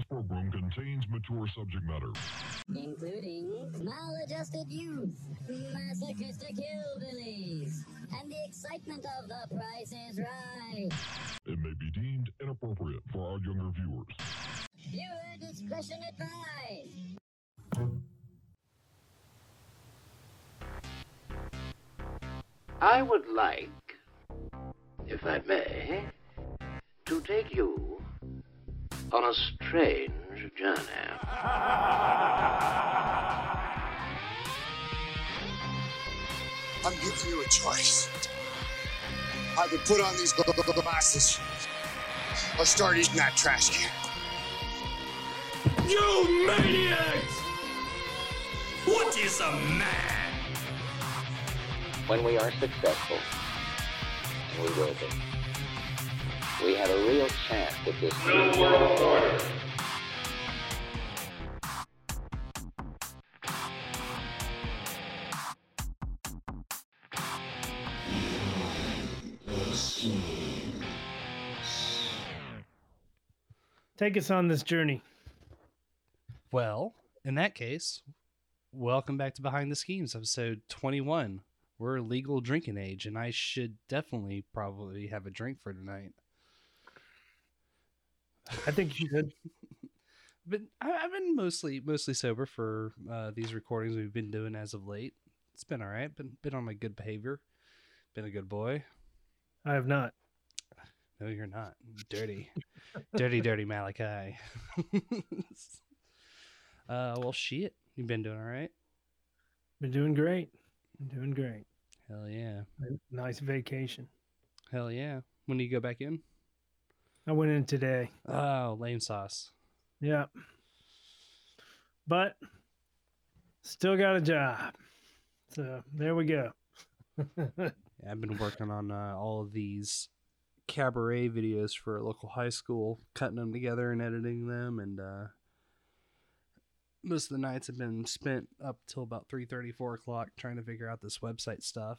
This program contains mature subject matter, including maladjusted youth, masochistic hillbillies, and the excitement of The Price Is Right. It may be deemed inappropriate for our younger viewers. Viewer discretion advised. I would like, if I may, to take you on a strange journey. I'm giving you a choice. I could put on these glasses or start eating that trash can. You maniacs! What is a man? When we are successful, we will be. We have a real chance at this. New world order. Take us on this journey. Well, in that case, welcome back to Behind the Schemes, episode 21. We're legal drinking age, and I should definitely probably have a drink for tonight. I think you should. But I've been mostly sober for these recordings we've been doing as of late. It's been all right. Been on my good behavior. Been a good boy. I have not. No, you're not. Dirty. dirty Malachi. Well, shit. You've been doing all right? Been doing great. Hell yeah. Nice vacation. Hell yeah. When do you go back in? I went in today. Oh, lame sauce. Yeah. But still got a job. So there we go. I've been working on all of these cabaret videos for a local high school, cutting them together and editing them. And most of the nights have been spent up till about 3:30, 4 o'clock trying to figure out this website stuff.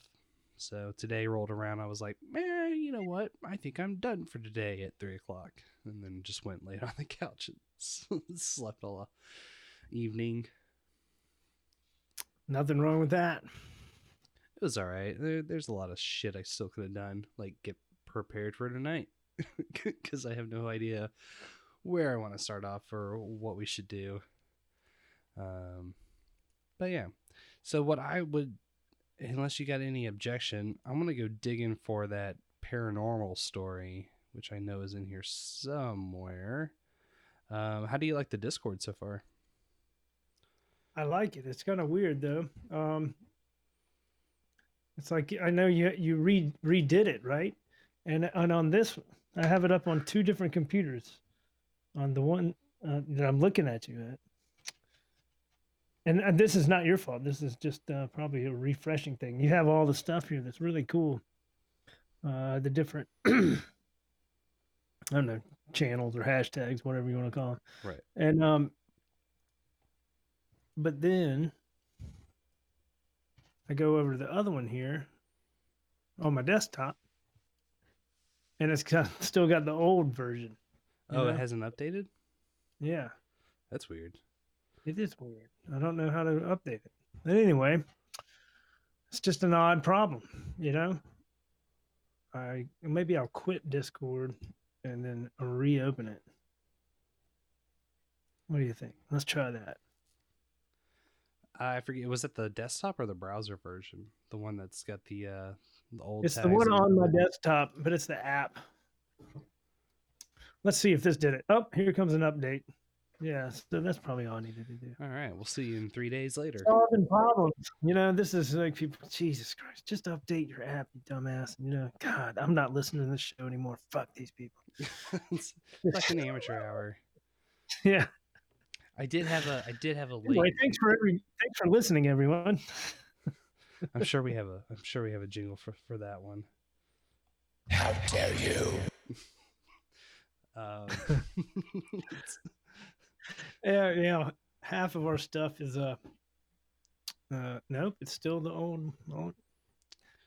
So today rolled around. I was like, man, you know what? I think I'm done for today at 3 o'clock. And then just went laid on the couch and slept all evening. Nothing wrong with that. It was all right. There's a lot of shit I still could have done. Like get prepared for tonight. Because I have no idea where I want to start off or what we should do. But yeah, so what I would, unless you got any objection, I'm going to go digging for that paranormal story, which I know is in here somewhere. How do you like the Discord so far? I like it. It's kind of weird though. It's like, I know you redid it, right? And on this, I have it up on two different computers on the one that I'm looking at you at. And this is not your fault. This is just probably a refreshing thing. You have all the stuff here that's really cool. The different, I don't know, channels or hashtags, whatever you want to call them. Right. And but then I go over to the other one here on my desktop, and it's still got the old version. Oh, it hasn't updated? Yeah. That's weird. It is weird. I don't know how to update it. But anyway, it's just an odd problem, you know? Maybe I'll quit Discord and then reopen it. What do you think? Let's try that. I forget. Was it the desktop or the browser version? The one that's got the old It's the one on my desktop, but it's the app. Let's see if this did it. Oh, here comes an update. Yeah, so that's probably all I needed to do. All right, we'll see you in 3 days later. Solving problems. You know, this is like people, Jesus Christ, just update your app, you dumbass. You know, God, I'm not listening to this show anymore. Fuck these people. It's like an amateur hour. Yeah. I did have a late. Anyway, thanks for listening, everyone. I'm sure we have a jingle for that one. How dare you? Yeah, you know, half of our stuff is nope, it's still the old.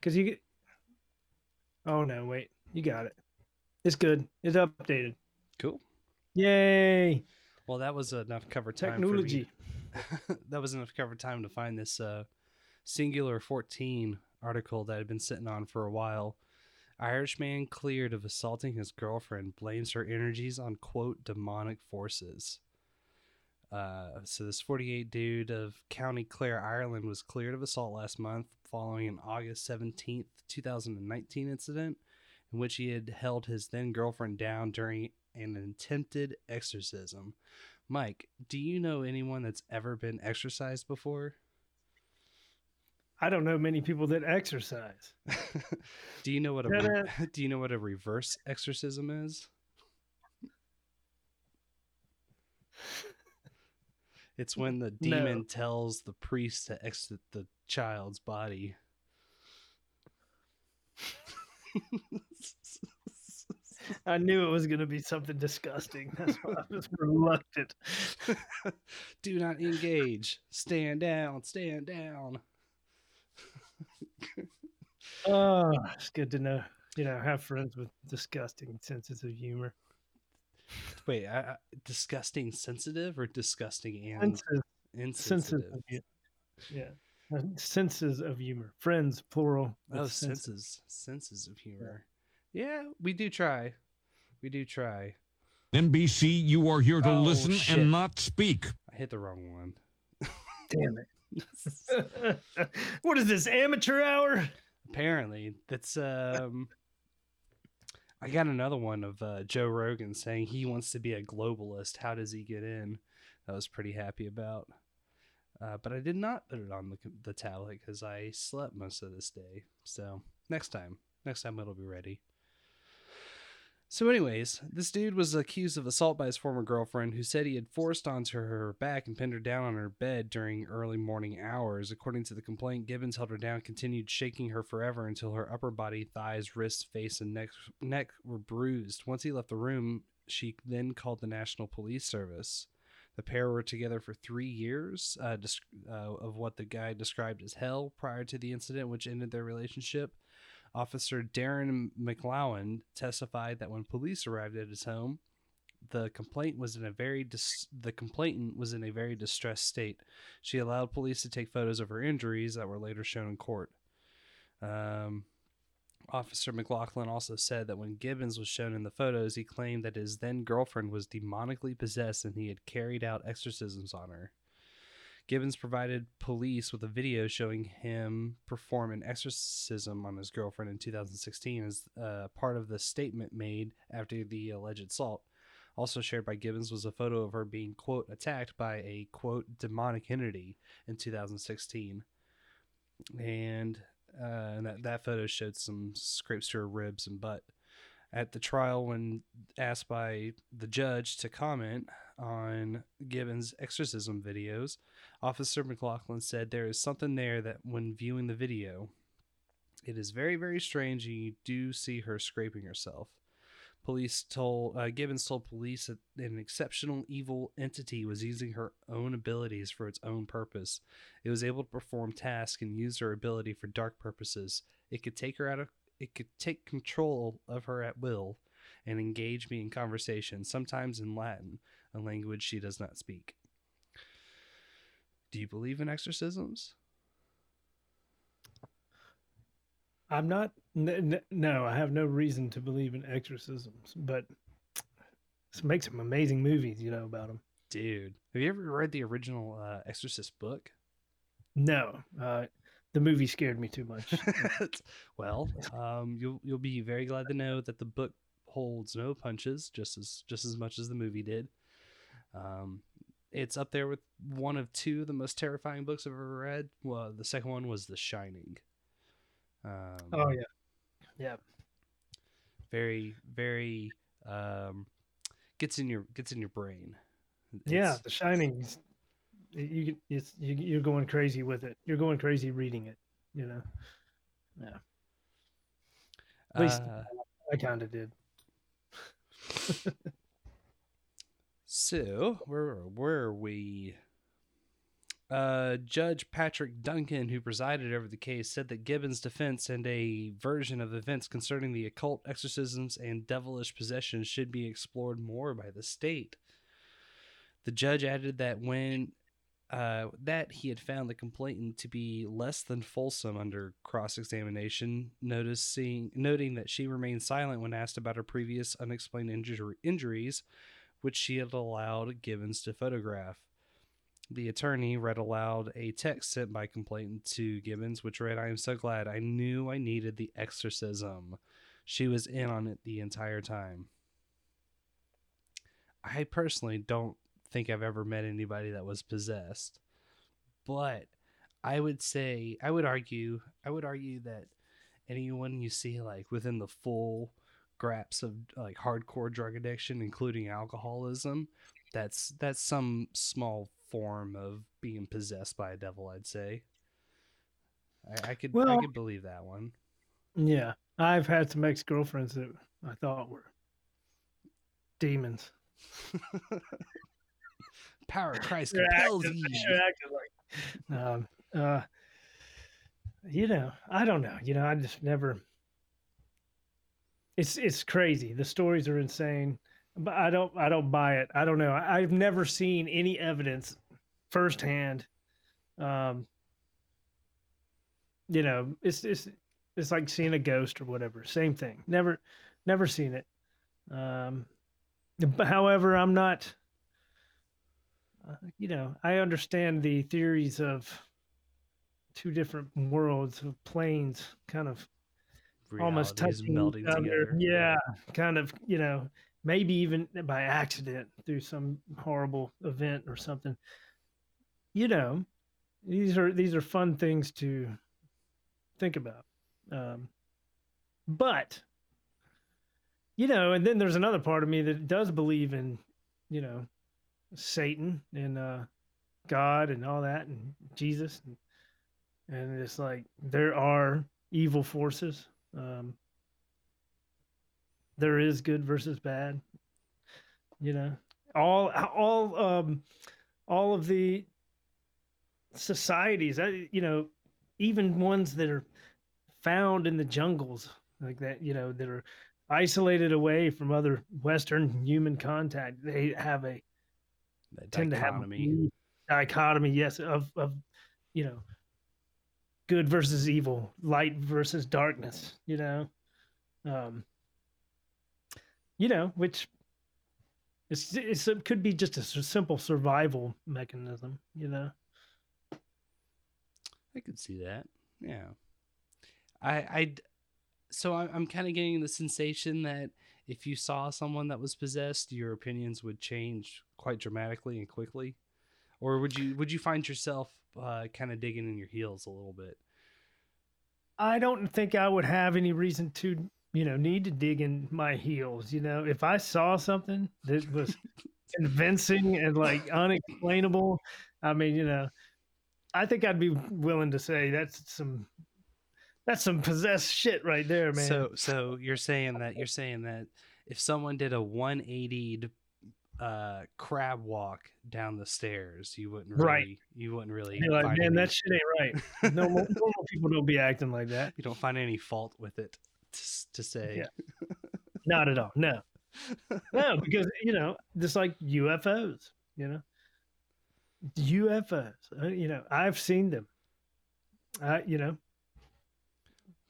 Because you get. Oh no, wait, you got it. It's good. It's updated. Cool. Yay! Well, that was enough cover time. Technology. That was enough cover time to find this Singular 14 article that had been sitting on for a while. Irishman cleared of assaulting his girlfriend blames her energies on, quote, demonic forces. So this 48 dude of County Clare, Ireland, was cleared of assault last month following an August 17th, 2019 incident in which he had held his then girlfriend down during an attempted exorcism. Mike, do you know anyone that's ever been exorcised before? I don't know many people that exercise. Do you know what a reverse exorcism is? It's when the demon tells the priest to exit the child's body. I knew it was going to be something disgusting. That's why I was reluctant. Do not engage. Stand down. Stand down. Oh, it's good to know. You know, have friends with disgusting senses of humor. Wait, disgusting sensitive or disgusting and insensitive? Yeah. Senses of humor. Friends, plural. Oh, senses. Senses of humor. Yeah, we do try. We do try. NBC, you are here to listen and not speak. I hit the wrong one. Damn it. What is this, amateur hour? Apparently. That's I got another one of Joe Rogan saying he wants to be a globalist. How does he get in? I was pretty happy about. But I did not put it on the tablet because I slept most of this day. So next time it'll be ready. So anyways, this dude was accused of assault by his former girlfriend, who said he had forced onto her back and pinned her down on her bed during early morning hours. According to the complaint, Gibbons held her down and continued shaking her forever until her upper body, thighs, wrists, face, and neck were bruised. Once he left the room, she then called the National Police Service. The pair were together for 3 years of what the guy described as hell prior to the incident, which ended their relationship. Officer Darren McLowan testified that when police arrived at his home, the complainant was in a very distressed state. She allowed police to take photos of her injuries that were later shown in court. Officer McLaughlin also said that when Gibbons was shown in the photos, he claimed that his then girlfriend was demonically possessed and he had carried out exorcisms on her. Gibbons provided police with a video showing him perform an exorcism on his girlfriend in 2016 as part of the statement made after the alleged assault. Also shared by Gibbons was a photo of her being, quote, attacked by a, quote, demonic entity in 2016. And that photo showed some scrapes to her ribs and butt. At the trial, when asked by the judge to comment on Gibbons' exorcism videos, Officer McLaughlin said there is something there that when viewing the video, it is very, very strange, and you do see her scraping herself. Gibbons told police that an exceptional evil entity was using her own abilities for its own purpose. It was able to perform tasks and use her ability for dark purposes. It could take control of her at will and engage me in conversation, sometimes in Latin, a language she does not speak. Do you believe in exorcisms? I'm not. No, I have no reason to believe in exorcisms, but it makes some amazing movies, you know, about them. Dude, have you ever read the original Exorcist book? No. The movie scared me too much. Well, you'll be very glad to know that the book holds no punches, just as much as the movie did. It's up there with one of two of the most terrifying books I've ever read. Well, the second one was The Shining. Oh yeah, yeah. Very, very gets in your brain. The Shining. You're going crazy with it. You're going crazy reading it, you know? Yeah. At least I kind of did. So, where were we? Judge Patrick Duncan, who presided over the case, said that Gibbons' defense and a version of events concerning the occult, exorcisms, and devilish possessions should be explored more by the state. The judge added that when that he had found the complainant to be less than fulsome under cross-examination, noting that she remained silent when asked about her previous unexplained injuries, which she had allowed Gibbons to photograph. The attorney read aloud a text sent by complainant to Gibbons, which read, "I am so glad. I knew I needed the exorcism. She was in on it the entire time." I personally don't think I've ever met anybody that was possessed, but I would argue that anyone you see like within the full grasp of like hardcore drug addiction, including alcoholism, that's some small form of being possessed by a devil. I'd say I could believe that one. Yeah, I've had some ex-girlfriends that I thought were demons. Power of Christ compels you. I don't know. I just never. It's crazy. The stories are insane, but I don't buy it. I don't know. I've never seen any evidence firsthand. It's like seeing a ghost or whatever. Same thing. Never seen it. However, I'm not. I understand the theories of two different worlds of planes kind of almost touching each other. Yeah, kind of, maybe even by accident through some horrible event or something. These are fun things to think about. But and then there's another part of me that does believe in, Satan and God and all that and Jesus and it's like there are evil forces. There is good versus bad. All of the societies, even ones that are found in the jungles like that, that are isolated away from other Western human contact, they have a tend to have a dichotomy, yes, of good versus evil, light versus darkness, which it could be just a simple survival mechanism, I could see that, yeah. I'm kind of getting the sensation that if you saw someone that was possessed, your opinions would change quite dramatically and quickly, or would you find yourself kind of digging in your heels a little bit? I don't think I would have any reason to, need to dig in my heels. If I saw something that was convincing and like unexplainable, I think I'd be willing to say that's some possessed shit right there, man. So you're saying that if someone did a 180 crab walk down the stairs, you wouldn't really be like, man, that shit ain't right. No, normal people don't be acting like that. You don't find any fault with it to say, yeah. Not at all. No, because just like UFOs, UFOs, I've seen them.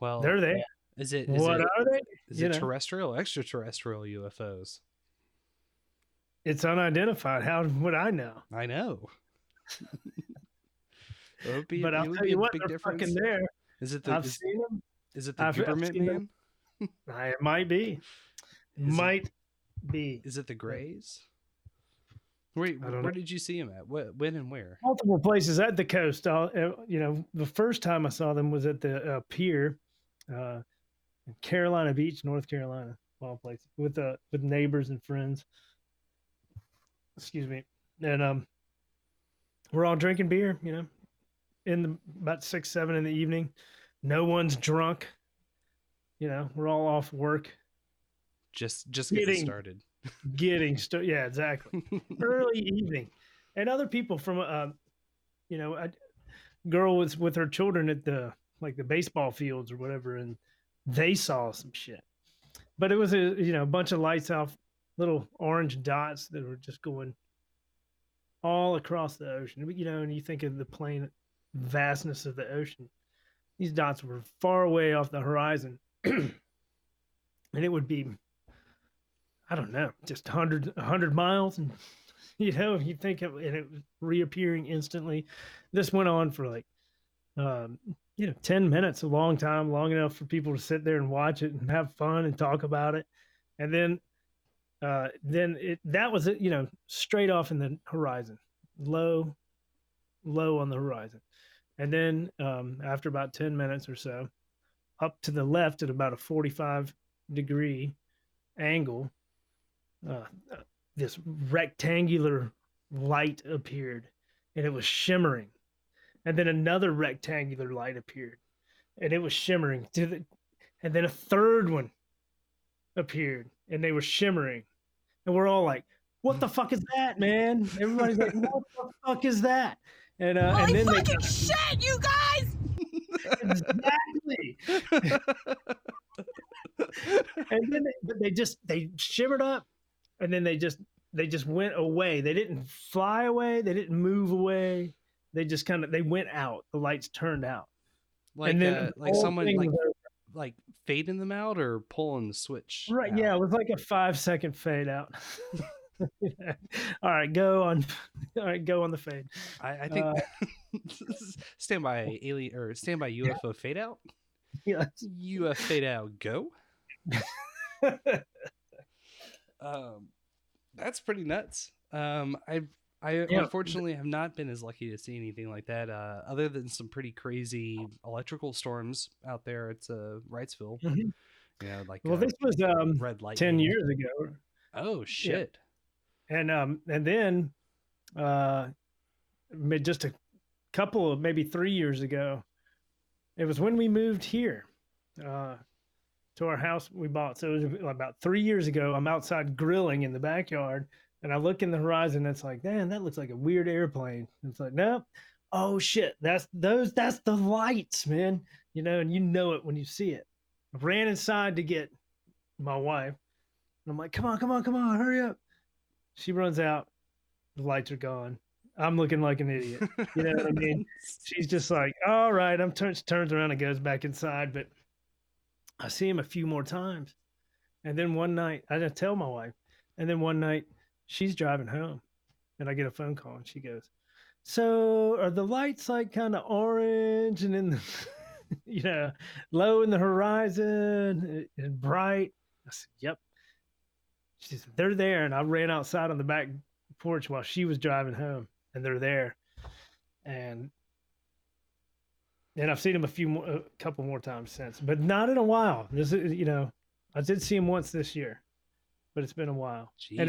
Well, they're there. What are they? Is it terrestrial or extraterrestrial UFOs? It's unidentified. How would I know? I know. But I'll tell you what, they're fucking there. I've seen them. Is it the government man? It might be. Is it the Grays? Wait, where did you see them at? What, when and where? Multiple places at the coast. The first time I saw them was at the pier in Carolina Beach, North Carolina, all places, with neighbors and friends. Excuse me. And we're all drinking beer, in about 6, 7 in the evening. No one's drunk. We're all off work. Just getting started. Yeah, exactly. Early evening, and other people from a girl was with her children at the baseball fields or whatever, and they saw some shit. But it was a bunch of lights off, little orange dots that were just going all across the ocean. You know, and you think of the plain vastness of the ocean. These dots were far away off the horizon. And it would be, I don't know, just 100 miles. And, you know, you think of and it was reappearing instantly. This went on for like, 10 minutes, a long time, long enough for people to sit there and watch it and have fun and talk about it. And then that was it, you know, straight off in the horizon, low on the horizon. And then after about 10 minutes or so, up to the left at about a 45-degree angle, this rectangular light appeared, and it was shimmering. And then another rectangular light appeared, and it was shimmering. And then a third one appeared, and they were shimmering. And we're all like, what the fuck is that, man? Everybody's like, what the fuck is that? And holy and then fucking shit, you guys! Exactly. And then they shimmered up, and then they just went away. They didn't fly away. They didn't move away. They just they went out. The lights turned out. Like someone fading them out or pulling the switch. Right. Out. Yeah. It was like a 5-second fade out. Yeah. All right. Go on the fade. I think standby alien or standby UFO fade out. Yeah. UFO fade out. Go. That's pretty nuts. I unfortunately have not been as lucky to see anything like that, other than some pretty crazy electrical storms out there at Wrightsville. Mm-hmm. Yeah, this was red light 10 years ago. Oh shit! Yeah. And then just a couple of maybe 3 years ago, it was when we moved here to our house we bought. So it was about 3 years ago. I'm outside grilling in the backyard. And I look in the horizon, and it's like, man, that looks like a weird airplane. And it's like, nope. Oh shit, that's the lights, man. You know, and you know it when you see it. I ran inside to get my wife. And I'm like, come on, hurry up. She runs out, the lights are gone. I'm looking like an idiot. You know what I mean? She's just like, all right, she turns around and goes back inside, but I see him a few more times. And then one night, I just tell my wife, and then one night she's driving home, and I get a phone call, and she goes, so are the lights like kind of orange and in the, you know, low in the horizon and bright? I said, yep. She said, they're there. And I ran outside on the back porch while she was driving home, and they're there. And I've seen them a couple more times since, but not in a while. This is, you know, I did see them once this year. But it's been a while. Jeez. And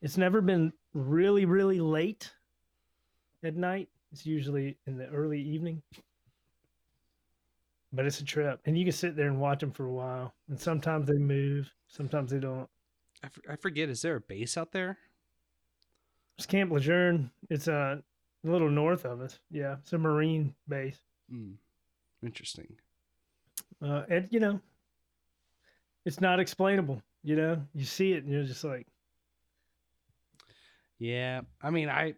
it's never been really, really late at night. It's usually in the early evening, but it's a trip, and you can sit there and watch them for a while. And sometimes they move, sometimes they don't. I forget. Is there a base out there? It's Camp Lejeune. It's a little north of us. Yeah. It's a Marine base. Interesting. And you know, it's not explainable. You know, you see it and you're just like, yeah, I mean, I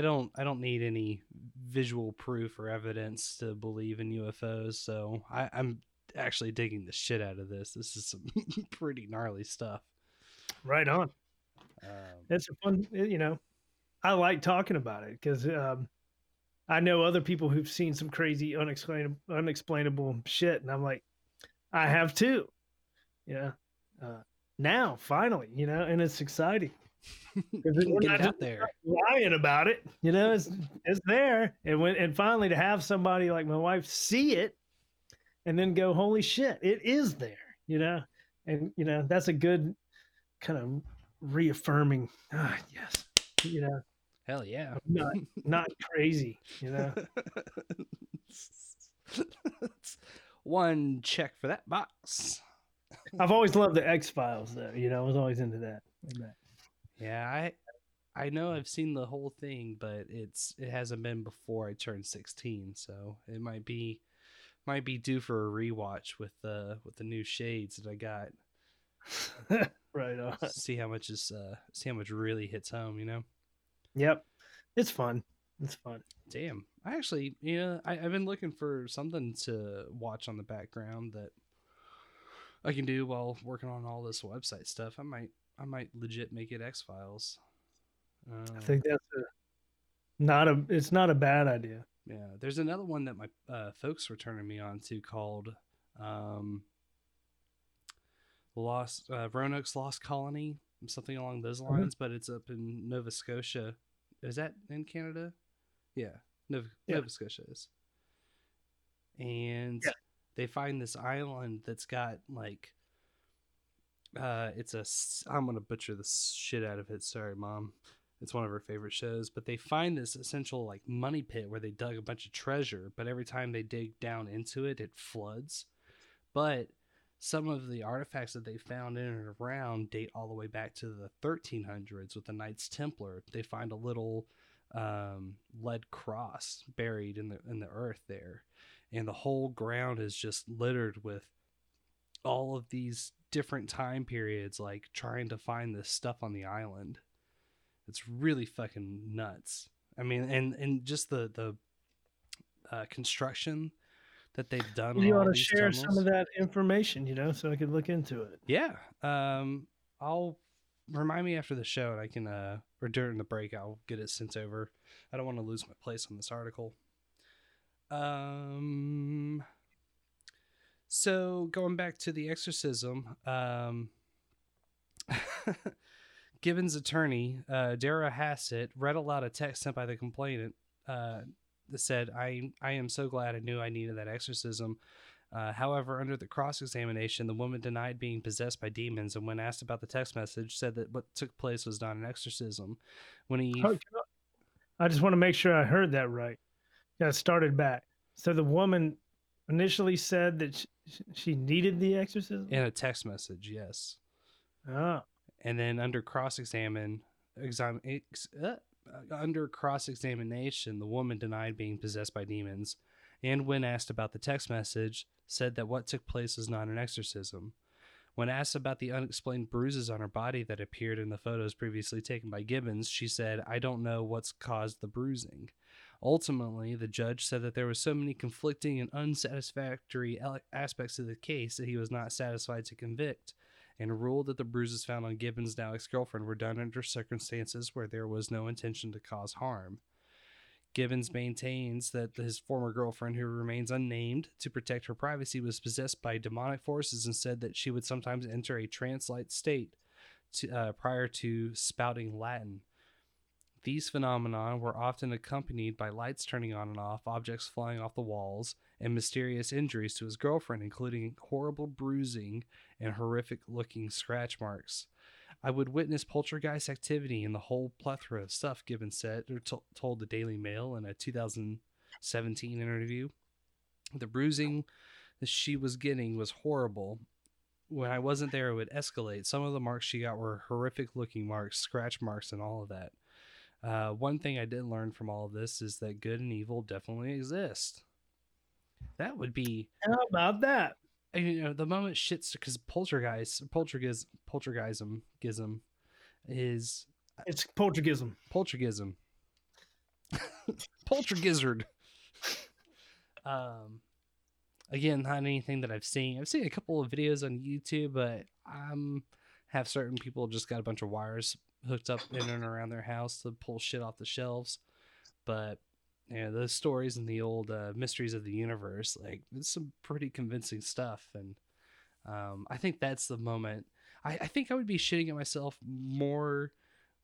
don't need any visual proof or evidence to believe in UFOs. So I'm actually digging the shit out of this. This is some pretty gnarly stuff. Right on. It's fun. You know, I like talking about it because I know other people who've seen some crazy unexplainable shit. And I'm like, I have too. Yeah. Now, finally, you know, and it's exciting. We're not out there lying about it, you know. It's there, and finally to have somebody like my wife see it, and then go, "Holy shit, it is there!" You know, and you know that's a good kind of reaffirming. Ah, yes, you know, hell yeah, not crazy, you know. One check for that box. I've always loved the X-Files, though. You know, I was always into that. Yeah, I know I've seen the whole thing, but it hasn't been before I turned 16, so it might be due for a rewatch with the new shades that I got. Right on. See how much really hits home, you know. Yep. It's fun. It's fun. Damn. I actually, yeah, I've been looking for something to watch on the background that I can do while working on all this website stuff. I might legit make it X-Files. I think that's it's not a bad idea. Yeah. There's another one that my folks were turning me on to called Roanoke's Lost Colony, something along those lines, but it's up in Nova Scotia. Is that in Canada? Yeah. Nova Scotia is. And they find this island that's got like I'm going to butcher the shit out of it. Sorry, Mom. It's one of her favorite shows, but they find this essential like money pit where they dug a bunch of treasure, but every time they dig down into it, it floods. But some of the artifacts that they found in and around date all the way back to the 1300s with the Knights Templar. They find a little lead cross buried in the earth there, and the whole ground is just littered with all of these different time periods, like trying to find this stuff on the island. It's really fucking nuts. I mean, and just the construction that they've done. You want to share tunnels. Some of that information, so I could look into it. Yeah. I'll remind me after the show, and I can, or during the break, I'll get it sent over. I don't want to lose my place on this article. So going back to the exorcism, Gibbons' attorney, Dara Hassett, read a lot of text sent by the complainant that said, I am so glad I knew I needed that exorcism. However, under the cross-examination, the woman denied being possessed by demons, and when asked about the text message, said that what took place was not an exorcism. When he, I just want to make sure I heard that right. Yeah, I started back. So the woman initially said that she needed the exorcism? In a text message, yes. Oh. And then under cross-examination, the woman denied being possessed by demons, and when asked about the text message, said that what took place was not an exorcism. When asked about the unexplained bruises on her body that appeared in the photos previously taken by Gibbons, she said, I don't know what's caused the bruising. Ultimately, the judge said that there were so many conflicting and unsatisfactory aspects of the case that he was not satisfied to convict, and ruled that the bruises found on Gibbons' now ex-girlfriend were done under circumstances where there was no intention to cause harm. Gibbons maintains that his former girlfriend, who remains unnamed, to protect her privacy, was possessed by demonic forces and said that she would sometimes enter a trance-like state prior to spouting Latin. These phenomena were often accompanied by lights turning on and off, objects flying off the walls, and mysterious injuries to his girlfriend, including horrible bruising and horrific-looking scratch marks. I would witness poltergeist activity and the whole plethora of stuff, Gibbons said, or told the Daily Mail in a 2017 interview. The bruising that she was getting was horrible. When I wasn't there, it would escalate. Some of the marks she got were horrific-looking marks, scratch marks, and all of that. One thing I did learn from all of this is that good and evil definitely exist. That would be... How about that? The moment shits, because poltergeism. Poltergizzard. Again, not anything that I've seen. I've seen a couple of videos on YouTube, but have certain people just got a bunch of wires hooked up in and around their house to pull shit off the shelves. But those stories in the old mysteries of the universe, like, it's some pretty convincing stuff. And I think that's the moment. I think I would be shitting at myself more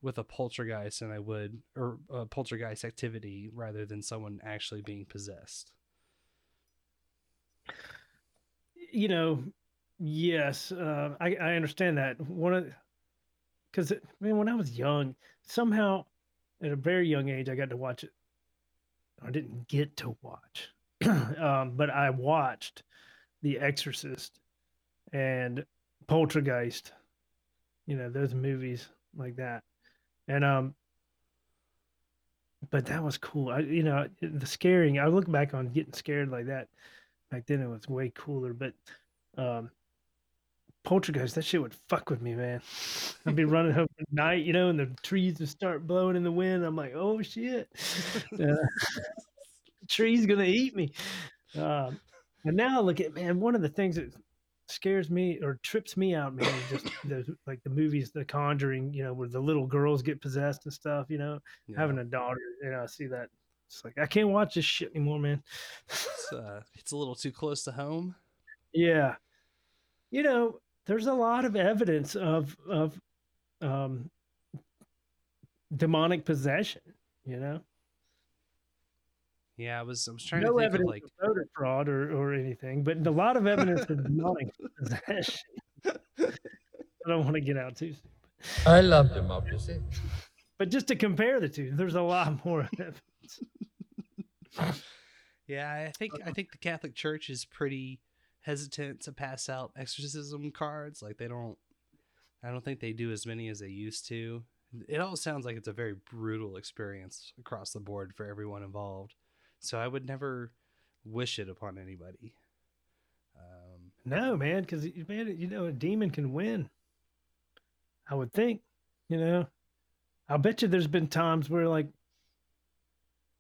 with a poltergeist than I would, or a poltergeist activity, rather than someone actually being possessed. Yes, I understand that. Because, when I was young, somehow at a very young age, I got to watch it. I didn't get to watch, but I watched The Exorcist and Poltergeist, those movies like that. And, but that was cool. The scaring, I look back on getting scared like that. Back then it was way cooler, but poltergeist, that shit would fuck with me, man. I'd be running home at night, you know, and the trees would start blowing in the wind. I'm like, oh shit, the tree's gonna eat me. And now I look at, man, one of the things that scares me or trips me out, man, is just those, like the movies, The Conjuring, you know, where the little girls get possessed and stuff, you know. Yeah. Having a daughter, you know, I see that. It's like, I can't watch this shit anymore, man. It's a little too close to home. Yeah. You know, there's a lot of evidence of demonic possession, you know? Yeah, I was trying to think of like... No evidence of voter fraud or anything, but a lot of evidence of demonic possession. I don't want to get out too soon. But... I love democracy. But just to compare the two, there's a lot more evidence. Yeah, I think the Catholic Church is pretty hesitant to pass out exorcism cards. Like I don't think they do as many as they used to. It all sounds like it's a very brutal experience across the board for everyone involved. So I would never wish it upon anybody. No, man, because man, you know, a demon can win. I would think, you know, I'll bet you there's been times where like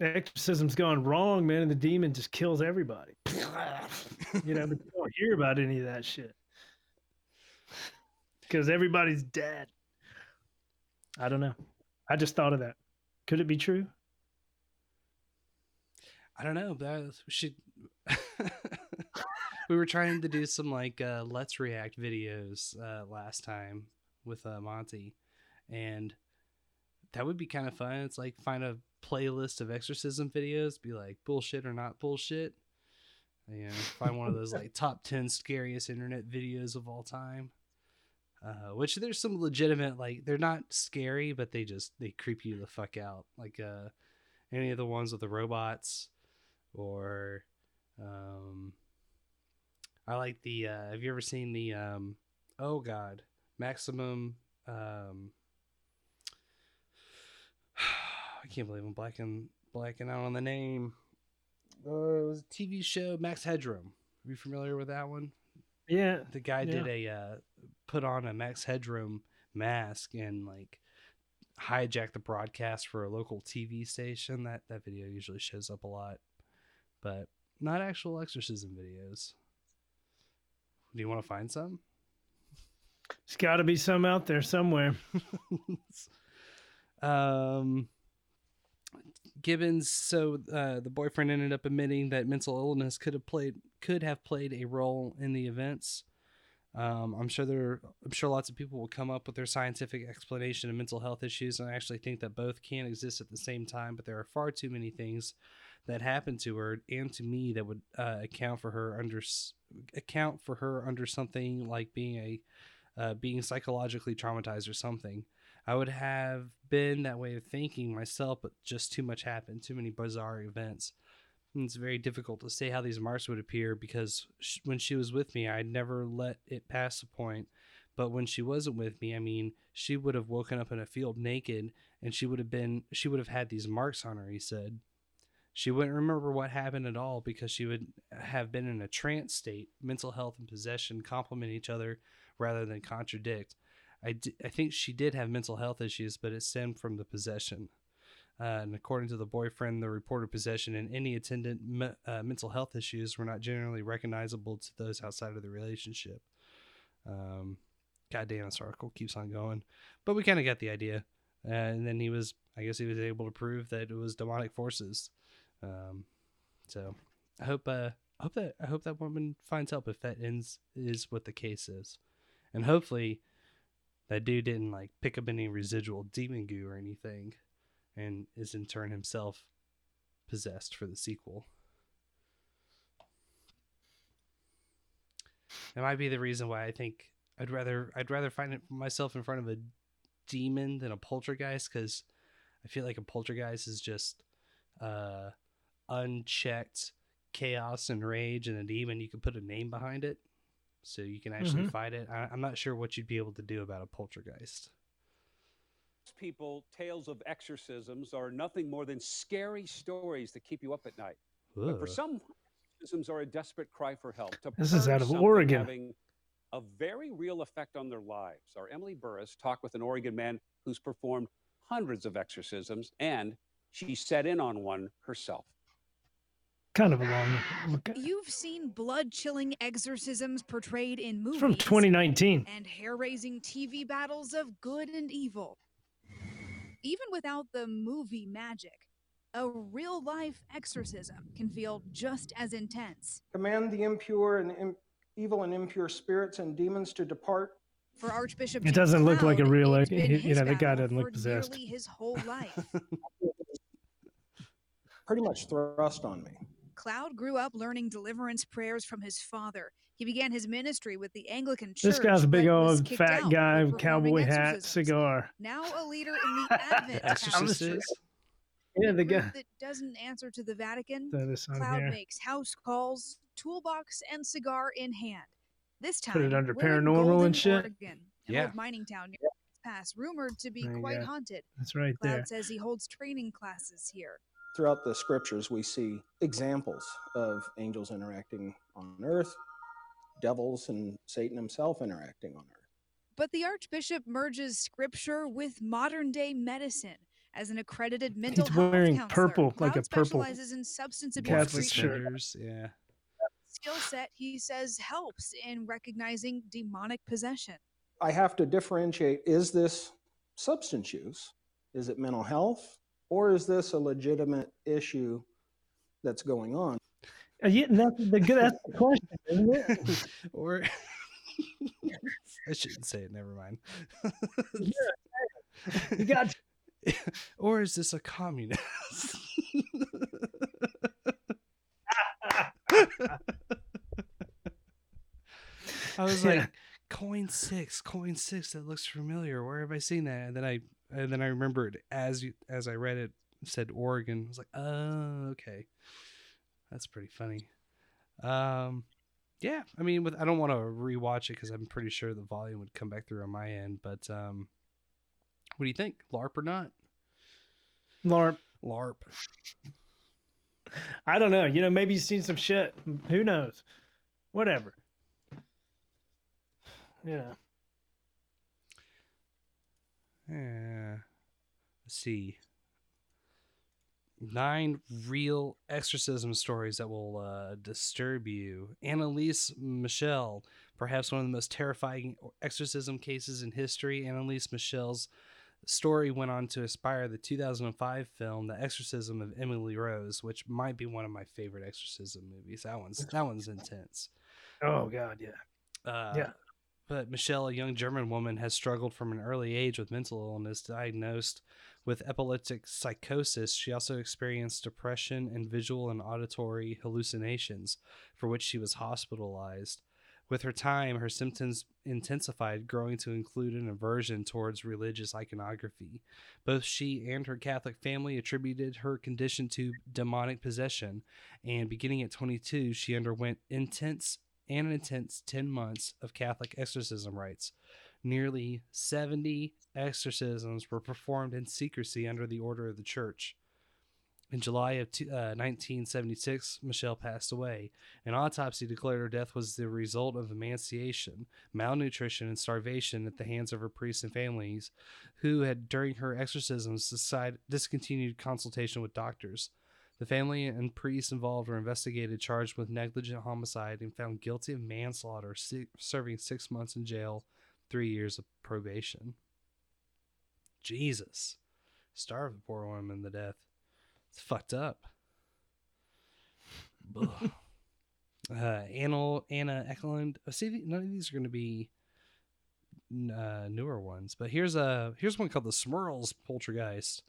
exorcism's gone wrong, man, and the demon just kills everybody. You know, but you don't hear about any of that shit because everybody's dead. I don't know. I just thought of that. Could it be true? I don't know. That should... We were trying to do some like Let's React videos last time with Monty, and that would be kind of fun. It's like find a playlist of exorcism videos, be like bullshit or not bullshit, you know, find one of those like top 10 scariest internet videos of all time, which there's some legitimate, like they're not scary, but they creep you the fuck out, like any of the ones with the robots, or I like the have you ever seen the oh god, Maximum I can't believe I'm blacking out on the name. It was a TV show, Max Headroom. Are you familiar with that one? Yeah. The guy did a put on a Max Headroom mask and like hijacked the broadcast for a local TV station. That video usually shows up a lot, but not actual exorcism videos. Do you want to find some? There's got to be some out there somewhere. Gibbons, so the boyfriend ended up admitting that mental illness could have played a role in the events. I'm sure lots of people will come up with their scientific explanation of mental health issues, and I actually think that both can exist at the same time, but there are far too many things that happened to her and to me that would account for her under something like being psychologically traumatized or something. I would have been that way of thinking myself, but just too much happened, too many bizarre events. And it's very difficult to say how these marks would appear, because when she was with me, I never let it pass the point. But when she wasn't with me, I mean, she would have woken up in a field naked, and she would have had these marks on her, he said. She wouldn't remember what happened at all because she would have been in a trance state. Mental health and possession complement each other rather than contradict. I think she did have mental health issues, but it stemmed from the possession. And according to the boyfriend, the reported possession and any attendant mental health issues were not generally recognizable to those outside of the relationship. Goddamn, this article keeps on going. But we kind of got the idea. And then he was able to prove that it was demonic forces. So I hope that woman finds help if that is what the case is. And hopefully... that dude didn't like pick up any residual demon goo or anything, and is in turn himself possessed for the sequel. That might be the reason why I think I'd rather find it myself in front of a demon than a poltergeist, because I feel like a poltergeist is just unchecked chaos and rage, and a demon you can put a name behind it. So you can actually fight it. I'm not sure what you'd be able to do about a poltergeist. People, tales of exorcisms are nothing more than scary stories that keep you up at night. But for some, exorcisms are a desperate cry for help. This is out of Oregon. Having a very real effect on their lives. Our Emily Burris talked with an Oregon man who's performed hundreds of exorcisms, and she set in on one herself. Kind of a long look. You've seen blood-chilling exorcisms portrayed in movies. It's from 2019. And hair-raising TV battles of good and evil. Even without the movie magic, a real-life exorcism can feel just as intense. Command the impure and evil and impure spirits and demons to depart. For Archbishop, it doesn't look like a real, you know, the guy doesn't look possessed. His whole life. Pretty much thrust on me. Cloud grew up learning deliverance prayers from his father. He began his ministry with the Anglican Church. This guy's a big old fat guy with cowboy hat, cigar. Now a leader in the Advent Exorcist. Yeah, the guy that doesn't answer to the Vatican. Cloud makes house calls, toolbox and cigar in hand. This time, put it under paranormal and shit. Oregon, yeah, mining town near Pass, rumored to be quite haunted. That's right. Cloud says he holds training classes here. Throughout the scriptures, we see examples of angels interacting on earth, devils and Satan himself interacting on earth. But the Archbishop merges scripture with modern-day medicine. As an accredited mental health counselor, he's wearing purple, like a purple specializes in substance abuse treatment. Yeah. Skill set, he says, helps in recognizing demonic possession. I have to differentiate, is this substance use? Is it mental health? Or is this a legitimate issue that's going on? Yeah, that's the question, isn't it? Or I shouldn't say it, never mind. You got to... Or is this a communist? I was like, coin six, that looks familiar. Where have I seen that? And then I remembered as I read it, it said Oregon. I was like, oh, okay, that's pretty funny. Yeah, I mean, I don't want to rewatch it because I'm pretty sure the volume would come back through on my end. But what do you think, LARP or not? LARP. I don't know. You know, maybe you've seen some shit. Who knows? Whatever. Yeah. Yeah. Let's see. 9 real exorcism stories that will disturb you. Annalise Michel, perhaps one of the most terrifying exorcism cases in history. Annalise Michel's story went on to inspire the 2005 film The Exorcism of Emily Rose, which might be one of my favorite exorcism movies. That one's intense. Oh god, yeah. But Michelle, a young German woman, has struggled from an early age with mental illness. Diagnosed with epileptic psychosis, she also experienced depression and visual and auditory hallucinations, for which she was hospitalized. With her time, her symptoms intensified, growing to include an aversion towards religious iconography. Both she and her Catholic family attributed her condition to demonic possession, and beginning at 22, she underwent an intense 10 months of Catholic exorcism rites. Nearly 70 exorcisms were performed in secrecy under the order of the church. In July of 1976, Michelle passed away. An autopsy declared her death was the result of emaciation, malnutrition, and starvation at the hands of her priests and families, who had, during her exorcisms, discontinued consultation with doctors. The family and priests involved were investigated, charged with negligent homicide, and found guilty of manslaughter, serving 6 months in jail, 3 years of probation. Jesus. Starved the poor woman to death. It's fucked up. Anna Eklund. See, none of these are going to be newer ones, but here's one called the Smurl's Poltergeist.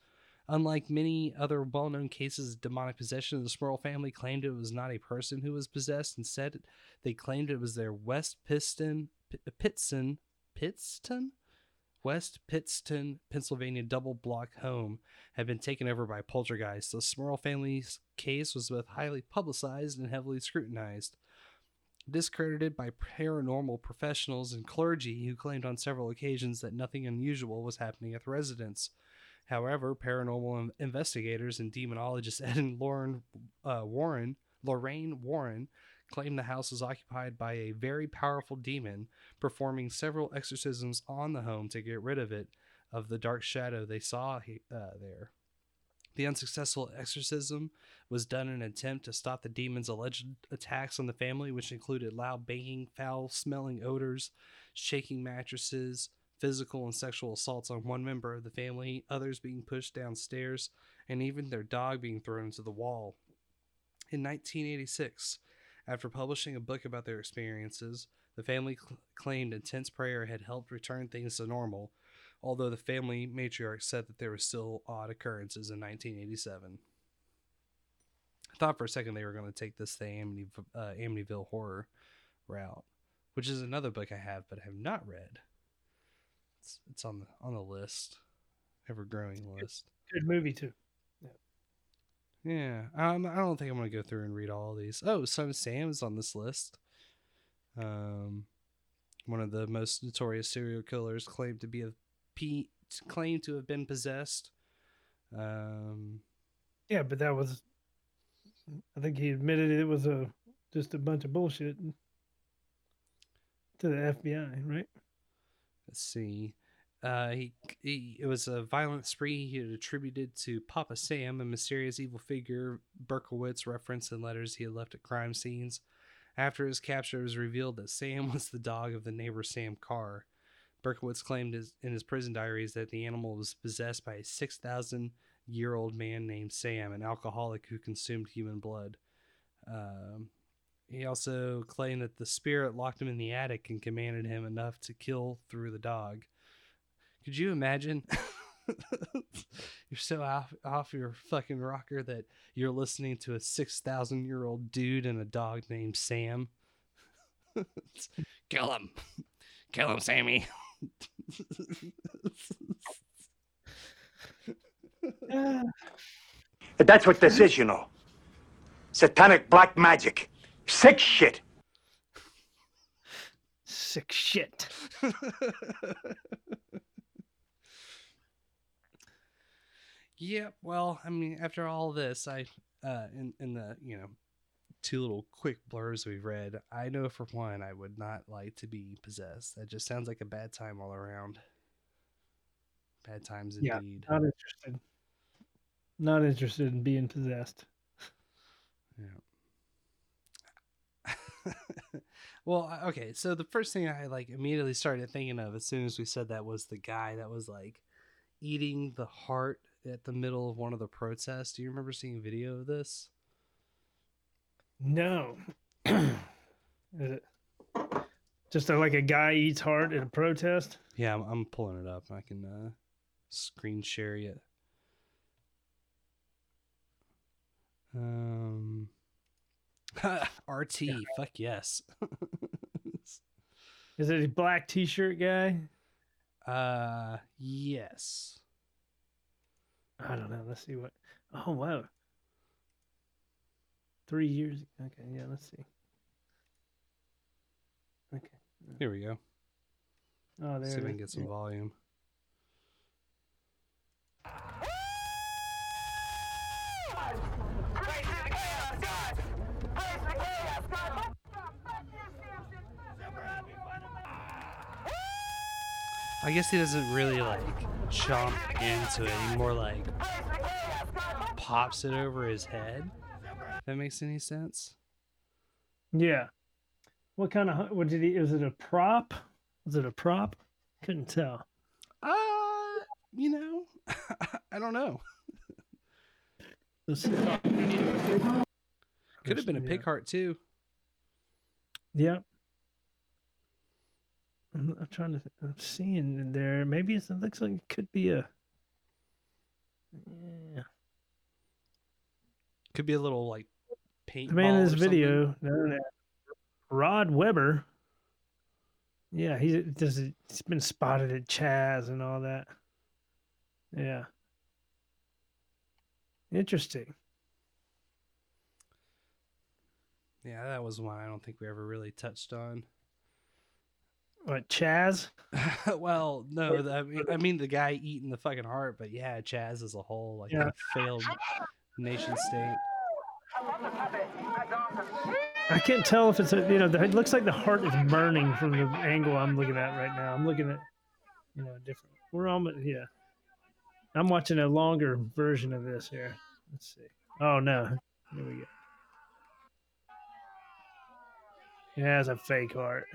Unlike many other well-known cases of demonic possession, the Smurl family claimed it was not a person who was possessed. Instead, they claimed it was their West Pittston, Pennsylvania double-block home had been taken over by poltergeists. The Smurl family's case was both highly publicized and heavily scrutinized, discredited by paranormal professionals and clergy who claimed on several occasions that nothing unusual was happening at the residence. However, paranormal investigators and demonologist Ed and Lorraine Warren claim the house is occupied by a very powerful demon, performing several exorcisms on the home to get rid of it, of the dark shadow they saw there. The unsuccessful exorcism was done in an attempt to stop the demon's alleged attacks on the family, which included loud banging, foul-smelling odors, shaking mattresses, physical and sexual assaults on one member of the family, others being pushed downstairs, and even their dog being thrown into the wall. In 1986, after publishing a book about their experiences, the family claimed intense prayer had helped return things to normal, although the family matriarch said that there were still odd occurrences in 1987. I thought for a second they were going to take this the Amityville Horror route, which is another book I have but have not read. It's on the list, ever-growing list. Good movie, too. Yeah. I don't think I'm going to go through and read all these. Oh, Son of Sam is on this list. One of the most notorious serial killers claimed to have been possessed. Yeah, but that was, I think he admitted it was just a bunch of bullshit to the FBI, right? Let's see. It was a violent spree he had attributed to Papa Sam, a mysterious evil figure Berkowitz referenced in letters he had left at crime scenes. After his capture, it was revealed that Sam was the dog of the neighbor Sam Carr. Berkowitz claimed in his prison diaries that the animal was possessed by a 6,000-year-old man named Sam, an alcoholic who consumed human blood. He also claimed that the spirit locked him in the attic and commanded him enough to kill through the dog. Could you imagine? You're so off your fucking rocker that you're listening to a 6,000-year-old dude and a dog named Sam. Kill him. Kill him, Sammy. That's what this is, you know. Satanic black magic. Sick shit. Sick shit. Yeah, well, I mean, after all this, in the, you know, two little quick blurbs we've read, I know for one, I would not like to be possessed. That just sounds like a bad time all around. Bad times indeed. Yeah, not interested. Not interested in being possessed. Yeah. Well, okay, so the first thing I, like, immediately started thinking of as soon as we said that was the guy that was, like, eating the heart at the middle of one of the protests. Do you remember seeing a video of this? No. Is it just like a guy eats heart at a protest? Yeah, I'm pulling it up. I can screen share it. RT. Yeah. Fuck yes. Is it a black t-shirt guy? Yes. I don't know. Let's see what. Oh, wow. 3 years. Okay. Yeah. Let's see. Okay. Here we go. Oh, there. See if we can get some volume. I guess he doesn't really like chomp into it. He more like pops it over his head. If that makes any sense. Yeah. What kind of? What did he? Is it a prop? Was it a prop? Couldn't tell. You know, I don't know. Could have been a pig heart too. Yeah. I'm trying to. I'm seeing in there. Maybe it looks like it could be a. Yeah. Could be a little like paint. The man in this video, Rod Weber. Yeah, he's been spotted at Chaz and all that. Yeah. Interesting. Yeah, that was one I don't think we ever really touched on. What, Chaz? Well, no, I mean the guy eating the fucking heart, but yeah, Chaz is a whole like a failed nation state. I can't tell if it's a, you know, it looks like the heart is burning from the angle I'm looking at right now. I'm looking at, you know, different. We're almost, yeah. I'm watching a longer version of this here. Let's see. Oh, no. Here we go. It has a fake heart.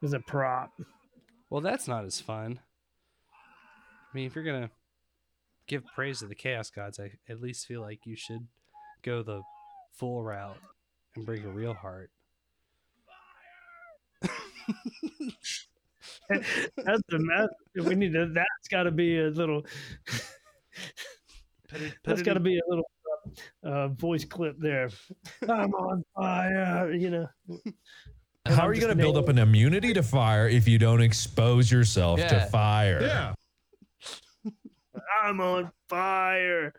It's a prop. Well, that's not as fun. I mean, if you're going to give praise to the chaos gods, I at least feel like you should go the full route and bring a real heart. That's the mess. We need to. That's got to be a little. That's got to be a little voice clip there. I'm on fire, you know. How are you going to build up an immunity to fire if you don't expose yourself to fire? Yeah. I'm on fire.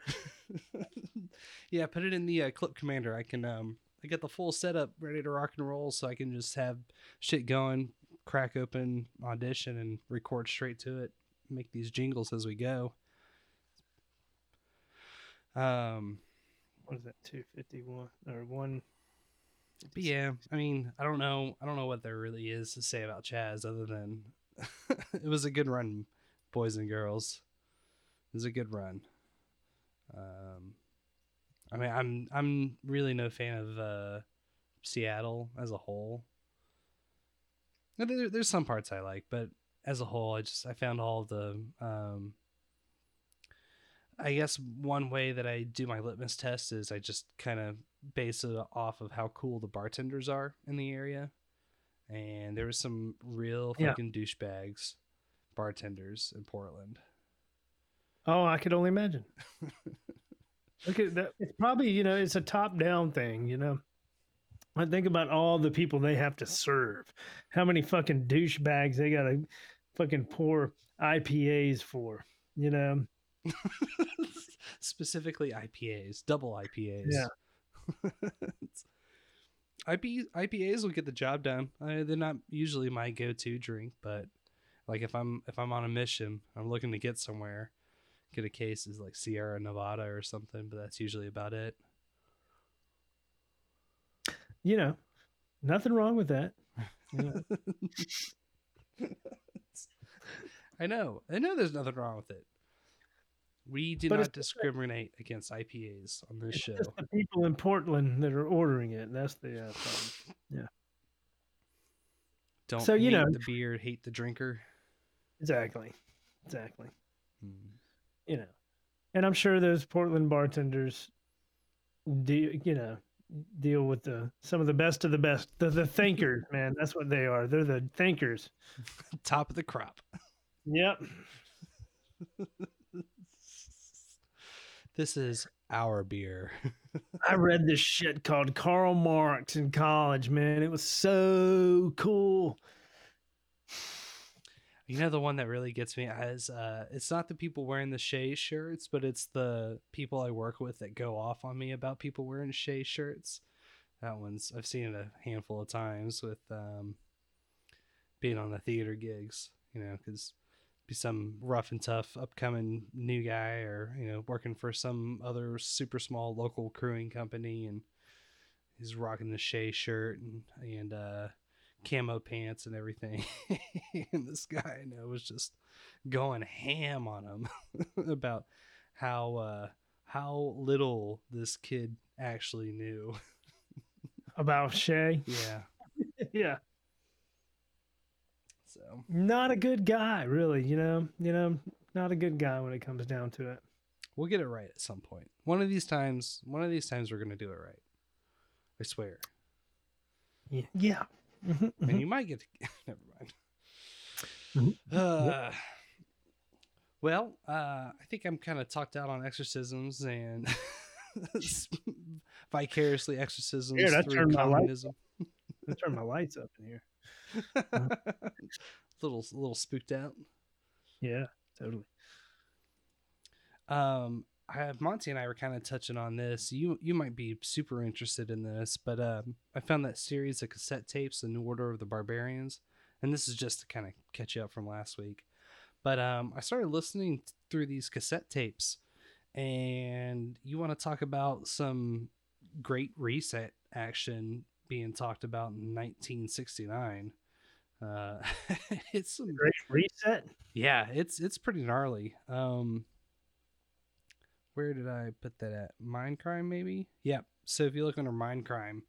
Yeah, put it in the clip commander. I can. I get the full setup ready to rock and roll, so I can just have shit going. Crack open audition and record straight to it, make these jingles as we go. What is that, 251 or 1? But yeah, I mean, I don't know what there really is to say about Chaz other than it was a good run, boys and girls. It was a good run. I mean, I'm really no fan of Seattle as a whole. There's some parts I like, but as a whole, I found all the, I guess one way that I do my litmus test is I just kind of base it off of how cool the bartenders are in the area. And there were some real fucking douchebags bartenders in Portland. Oh, I could only imagine. Okay, it's probably, you know, it's a top-down thing, you know. I think about all the people they have to serve, how many fucking douchebags they got to fucking pour IPAs for, you know, specifically IPAs, double IPAs. Yeah, IPAs will get the job done. They're not usually my go-to drink, but like if I'm on a mission, I'm looking to get somewhere, get a case is like Sierra Nevada or something, but that's usually about it. You know, nothing wrong with that. You know. I know there's nothing wrong with it. We do not discriminate against IPAs on this show. Just the people in Portland that are ordering it. That's the problem. Yeah. Don't hate the beer, hate the drinker. Exactly. Hmm. You know, and I'm sure those Portland bartenders do, you know, deal with some of the best, the thinkers, man. That's what they are. They're the thinkers, top of the crop. Yep. This is our beer. I read this shit called Karl Marx in college, man. It was so cool. You know, the one that really gets me is it's not the people wearing the Shea shirts, but it's the people I work with that go off on me about people wearing Shea shirts. That one's, I've seen it a handful of times with being on the theater gigs, you know, because be some rough and tough upcoming new guy or, you know, working for some other super small local crewing company and he's rocking the Shea shirt and camo pants and everything. And this guy I know was just going ham on him about how little this kid actually knew about Shea. Yeah. So not a good guy, really, you know, not a good guy when it comes down to it. We'll get it right at some point. One of these times we're going to do it right. I swear. Yeah. Mm-hmm. And you might get to... Never mind. Mm-hmm. I think I'm kind of talked out on exorcisms and vicariously exorcisms through communism. I turned my lights up in here. Little spooked out. Yeah, totally. Monty and I were kind of touching on this. You might be super interested in this, but I found that series of cassette tapes, The New Order of the Barbarians, and this is just to kind of catch you up from last week. But I started listening through these cassette tapes, and you want to talk about some great reset action being talked about in 1969. It's some great reset. Yeah, it's pretty gnarly. Where did I put that at? Mindcrime, maybe? Yeah. So if you look under Mindcrime,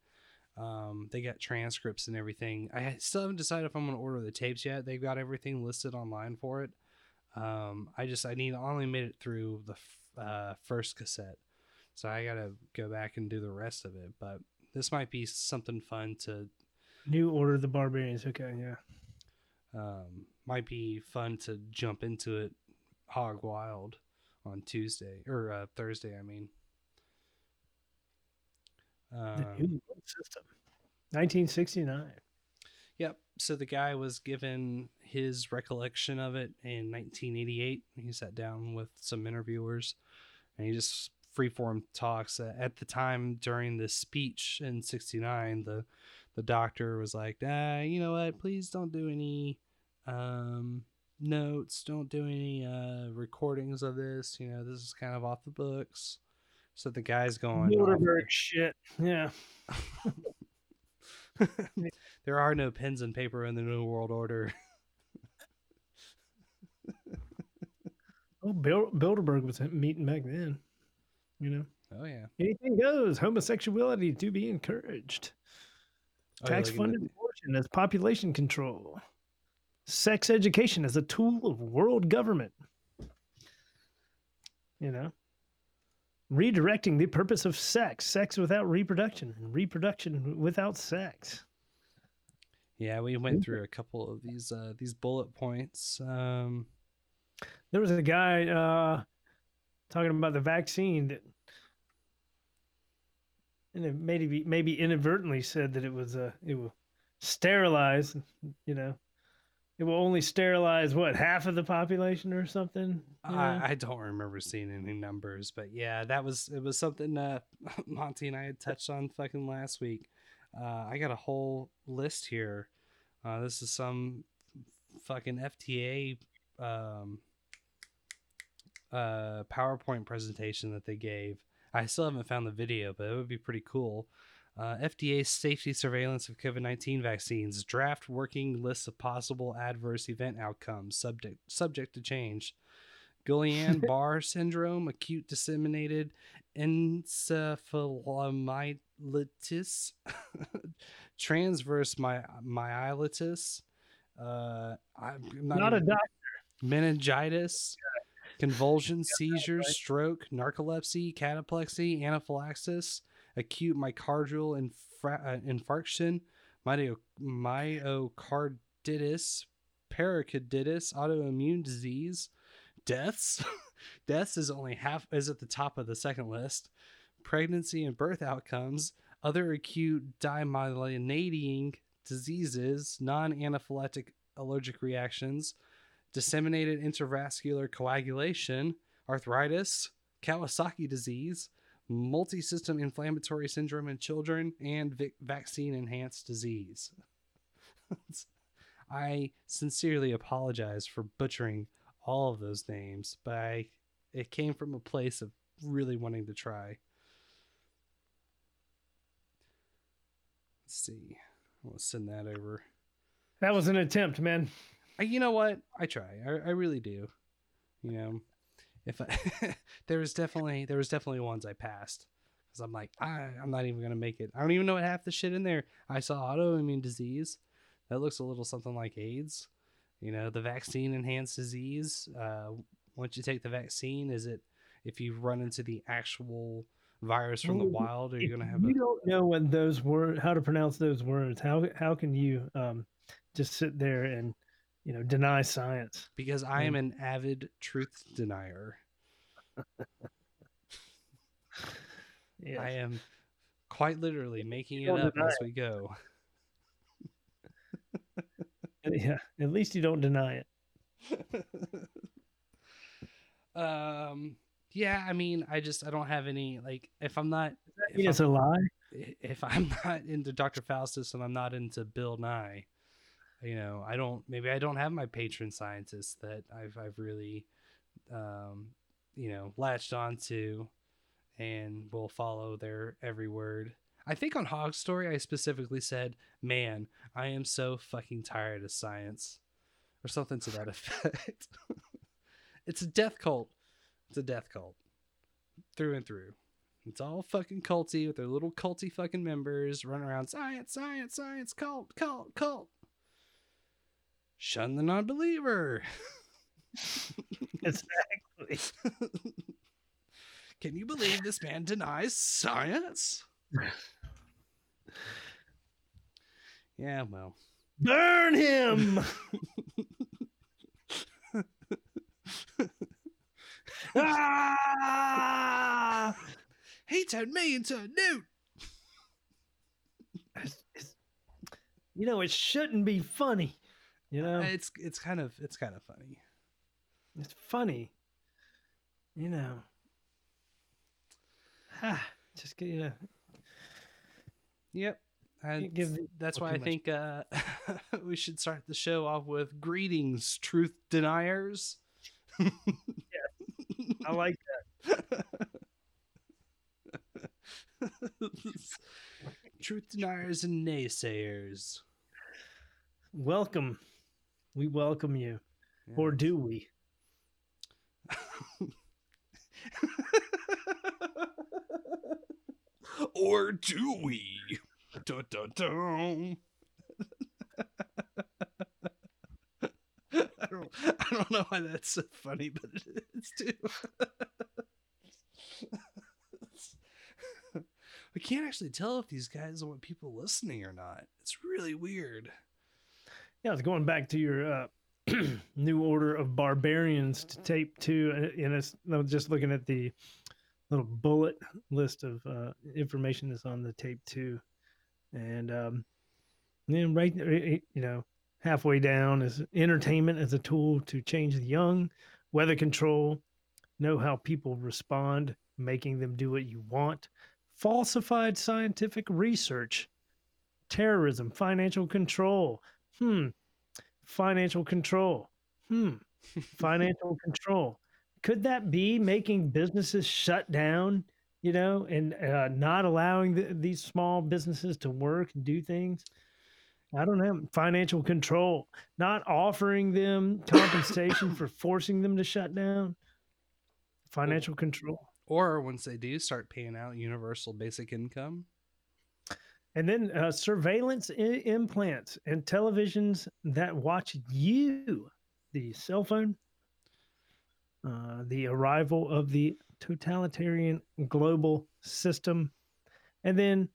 they got transcripts and everything. I still haven't decided if I'm going to order the tapes yet. They've got everything listed online for it. I only made it through the first cassette, so I gotta go back and do the rest of it. But this might be something fun to. New Order of the Barbarians. Okay, yeah. Might be fun to jump into it, hog wild, on Tuesday or Thursday. I mean, the new system, 1969. Yep. So the guy was given his recollection of it in 1988. He sat down with some interviewers, and he just freeform talks. At the time during this speech in '69, the doctor was like, you know what? Please don't do any notes. Don't do any recordings of this. You know, this is kind of off the books. So the guy's going, Bilderberg shit. Yeah. There are no pens and paper in the New World Order. Bilderberg was meeting back then, you know. Oh yeah, anything goes. Homosexuality to be encouraged. Tax-funded abortion as population control. Sex education as a tool of world government. You know, redirecting the purpose of sex, sex without reproduction, and reproduction without sex. Yeah, we went through a couple of these bullet points. There was a guy talking about the vaccine that, and it maybe inadvertently said that it will sterilize. You know, it will only sterilize what, half of the population or something. You know? I don't remember seeing any numbers, but yeah, it was something Monty and I had touched on fucking last week. I got a whole list here. This is some fucking FDA PowerPoint presentation that they gave. I still haven't found the video, but it would be pretty cool. FDA safety surveillance of COVID-19 vaccines. Draft working list of possible adverse event outcomes. Subject to change. Guillain-Barré syndrome, acute disseminated encephalomyelitis, transverse myelitis. I'm not a doctor. Meningitis. Convulsions, seizures, stroke, narcolepsy, cataplexy, anaphylaxis, acute myocardial infarction, myocarditis, pericarditis, autoimmune disease, deaths. Deaths is at the top of the second list. Pregnancy and birth outcomes, other acute demyelinating diseases, non-anaphylactic allergic reactions, disseminated intravascular coagulation, arthritis, Kawasaki disease, multisystem inflammatory syndrome in children, and vaccine-enhanced disease. I sincerely apologize for butchering all of those names, but it came from a place of really wanting to try. Let's see. I'll send that over. That was an attempt, man. You know what? I try. I really do. You know, there was definitely ones I passed because I'm like, I'm not even gonna make it. I don't even know what half the shit in there. I saw autoimmune disease. That looks a little something like AIDS. You know, the vaccine enhanced disease. Once you take the vaccine, is it if you run into the actual virus from the wild, are you gonna have? You don't know what those words, how to pronounce those words. How can you just sit there and, you know, deny science? Because I am an avid truth denier. Yes. I am quite literally making it up as we go. Yeah, at least you don't deny it. Yeah, I mean, I don't have any, like, if I'm not... It's a lie? If I'm not into Dr. Faustus and I'm not into Bill Nye, you know, I don't have my patron scientists that I've really, you know, latched onto and will follow their every word. I think on Hog Story, I specifically said, man, I am so fucking tired of science, or something to that effect. It's a death cult. It's a death cult through and through. It's all fucking culty with their little culty fucking members running around. Science, science, science, cult, cult, cult. Shun the non-believer. Exactly. Can you believe this man denies science? Yeah, well. Burn him! Ah! He turned me into a newt. You know, it shouldn't be funny. You know, it's kind of funny. It's funny. You know, just you know. Yep. That's why I think we should start the show off with greetings, truth deniers. Yes, I like that. Truth deniers and naysayers. Welcome. We welcome you. Yeah. Or do we? Or do we? Dun, dun, dun. I don't know why that's so funny, but it is too. We can't actually tell if these guys want people listening or not. It's really weird. Yeah, it's going back to your New Order of Barbarians to tape two, and I was just looking at the little bullet list of information that's on the tape two, and then right, you know, halfway down is entertainment as a tool to change the young, weather control, know how people respond, making them do what you want, falsified scientific research, terrorism, financial control. Financial control. Financial control. Could that be making businesses shut down, you know, and not allowing these small businesses to work and do things? I don't know. Financial control. Not offering them compensation for forcing them to shut down. Financial control. Or once they do, start paying out universal basic income. And then surveillance implants and televisions that watch you, the cell phone, the arrival of the totalitarian global system. And then,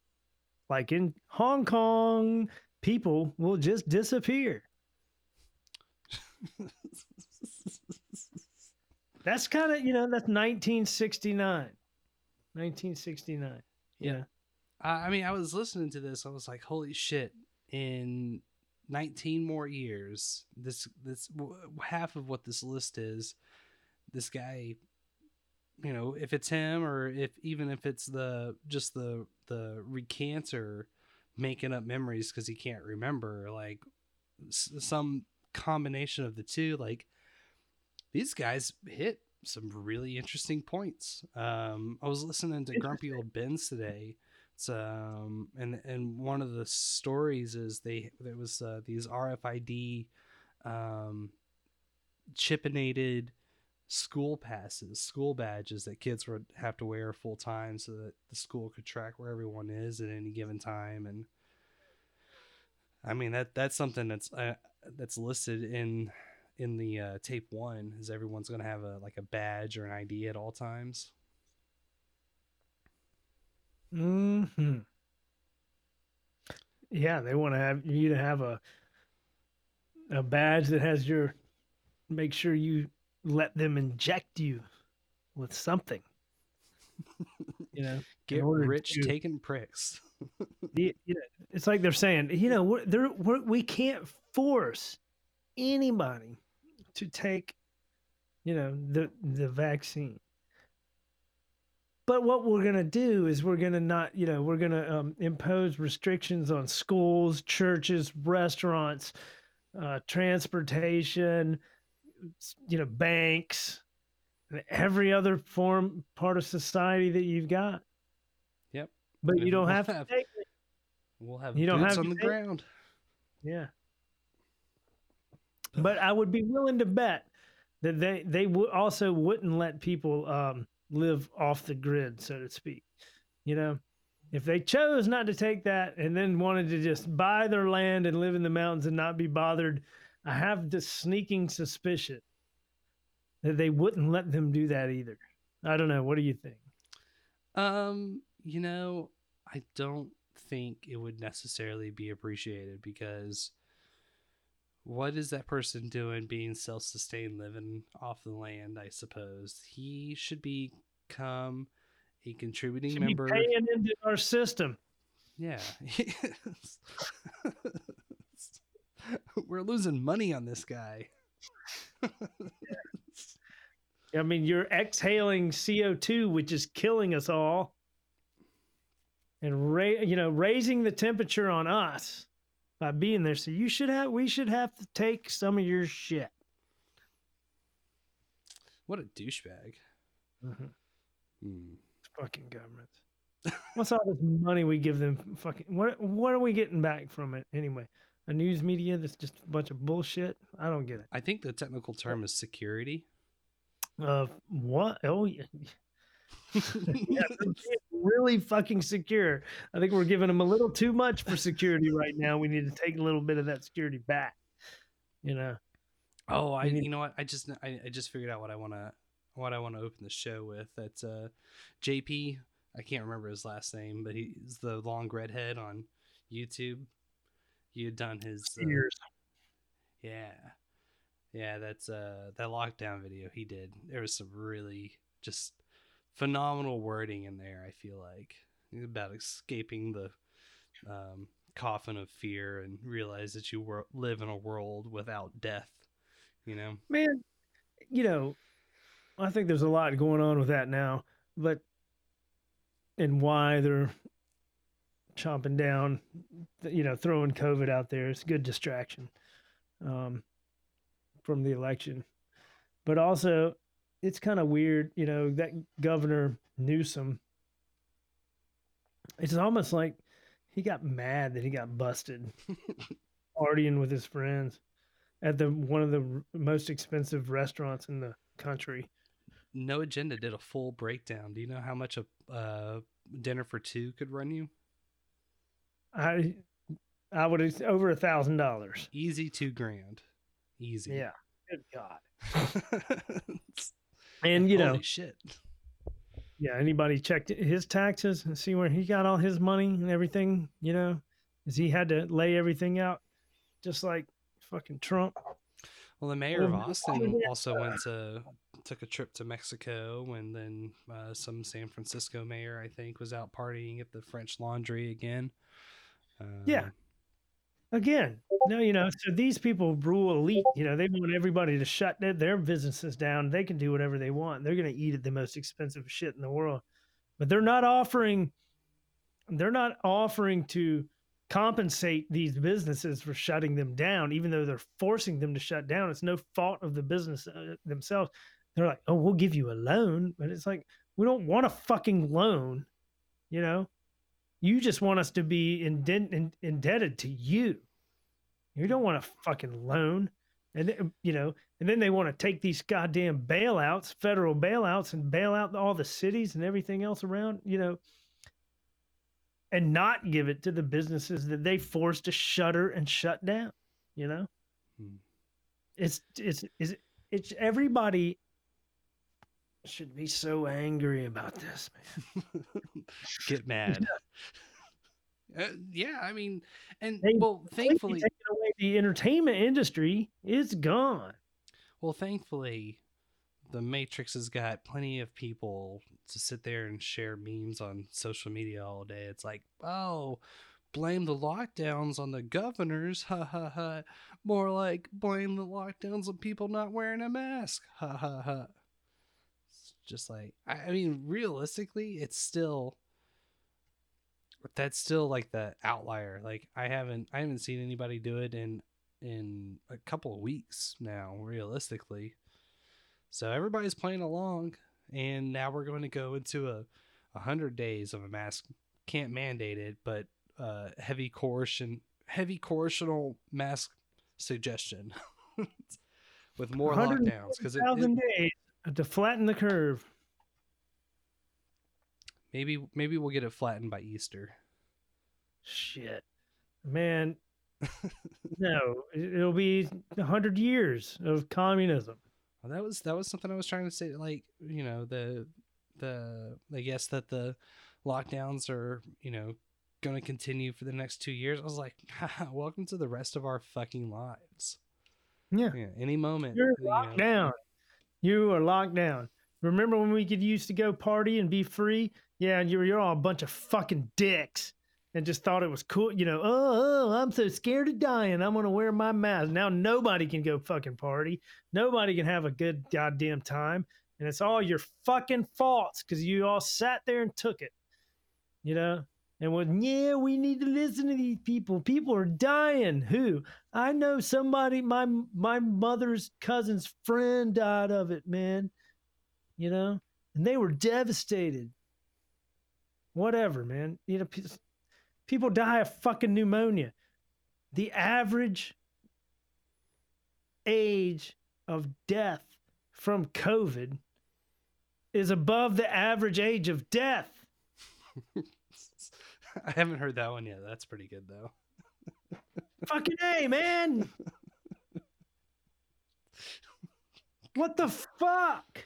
like in Hong Kong, people will just disappear. That's kind of, you know, that's 1969. 1969. Yeah. I mean, I was listening to this. I was like, holy shit, in 19 more years, this half of what this list is, this guy, you know, if it's him or if it's the recanter making up memories because he can't remember, like some combination of the two, like these guys hit some really interesting points. I was listening to Grumpy Old Ben's today. And one of the stories is there was these RFID chipinated school badges that kids would have to wear full time so that the school could track where everyone is at any given time. And I mean that's something that's listed in the tape one, is everyone's gonna have a badge or an ID at all times. Hmm. Yeah, they want to have you to have a badge that has your. Make sure you let them inject you with something. You know, get rich taking pricks. You know, it's like they're saying, you know, we can't force anybody to take, you know, the vaccine. But what we're going to do is we're going to not, you know, we're going to impose restrictions on schools, churches, restaurants, transportation, you know, banks, and every other part of society that you've got. Yep. But you don't have to take it. We'll have boots on the ground. Yeah. But I would be willing to bet that they also wouldn't let people live off the grid, so to speak. You know, if they chose not to take that and then wanted to just buy their land and live in the mountains and not be bothered, I have this sneaking suspicion that they wouldn't let them do that either. I don't know. What do you think? You know, I don't think it would necessarily be appreciated because what is that person doing being self-sustained, living off the land, I suppose? He should become a contributing member. Should be paying into our system. Yeah. We're losing money on this guy. I mean, you're exhaling CO2, which is killing us all. And raising the temperature on us by being there, so we should have to take some of your shit. What a douchebag! Fucking government. What's all this money we give them? Fucking what are we getting back from it anyway? A news media that's just a bunch of bullshit. I don't get it. I think the technical term is security. What? Oh yeah. Yeah, really fucking secure. I think we're giving them a little too much for security right now. We need to take a little bit of that security back. You know. Oh, you know what? I just figured out what I want to open the show with. That's JP. I can't remember his last name, but he's the long redhead on YouTube. He had done his years. Yeah. That's that lockdown video he did. There was some really just phenomenal wording in there, I feel like, about escaping the coffin of fear and realize that you live in a world without death, you know? Man, you know, I think there's a lot going on with that now, but and why they're chomping down, you know, throwing COVID out there. It's a good distraction from the election. But also, it's kind of weird, you know, that Governor Newsom, it's almost like he got mad that he got busted partying with his friends at one of the most expensive restaurants in the country. No Agenda did a full breakdown. Do you know how much a dinner for two could run you? I would over $1,000. Easy $2,000. Easy. Yeah. Good God. And, you know, shit. Yeah, anybody checked his taxes and see where he got all his money and everything, you know, because he had to lay everything out just like fucking Trump. Well, the mayor of Austin also took a trip to Mexico, and then some San Francisco mayor, I think, was out partying at the French Laundry again. Yeah. Again, no, you know, so these people rule elite. You know, they want everybody to shut their businesses down. They can do whatever they want. They're going to eat at the most expensive shit in the world, but they're not offering to compensate these businesses for shutting them down, even though they're forcing them to shut down. It's no fault of the business themselves. They're like, oh, we'll give you a loan, but it's like, we don't want a fucking loan, you know? You just want us to be indebted to you. You don't want a fucking loan. And then they want to take these goddamn bailouts, federal bailouts, and bail out all the cities and everything else around, you know, and not give it to the businesses that they forced to shutter and shut down, you know? It's everybody should be so angry about this, man. Get mad. Yeah, I mean, and thankfully taking away the entertainment industry is gone. Well, thankfully, the Matrix has got plenty of people to sit there and share memes on social media all day. It's like, oh, blame the lockdowns on the governors, ha ha ha. More like blame the lockdowns on people not wearing a mask, ha ha ha. Just like, I mean, realistically, that's still like the outlier. Like I haven't seen anybody do it in a couple of weeks now, realistically. So everybody's playing along, and now we're going to go into 100 days of a mask can't mandate it, but heavy coercional mask suggestion with more lockdowns because 1,000 days to flatten the curve. Maybe we'll get it flattened by Easter. Shit, man. No, it'll be 100 years of communism. Well, that was something I was trying to say. Like, you know, the I guess that the lockdowns are, you know, going to continue for the next 2 years. I was like, welcome to the rest of our fucking lives. Yeah. Any moment you're locked down. You are locked down. Remember when we could used to go party and be free? Yeah, and you're all a bunch of fucking dicks. And just thought it was cool, you know. Oh, I'm so scared of dying. I'm gonna wear my mask. Now nobody can go fucking party. Nobody can have a good goddamn time, and it's all your fucking faults because you all sat there and took it, you know. And yeah, we need to listen to these people. People are dying. Who? I know somebody. My mother's cousin's friend died of it, man. You know, and they were devastated. Whatever, man. You know. People die of fucking pneumonia. The average age of death from COVID is above the average age of death. I haven't heard that one yet. That's pretty good, though. Fucking A, man. What the fuck?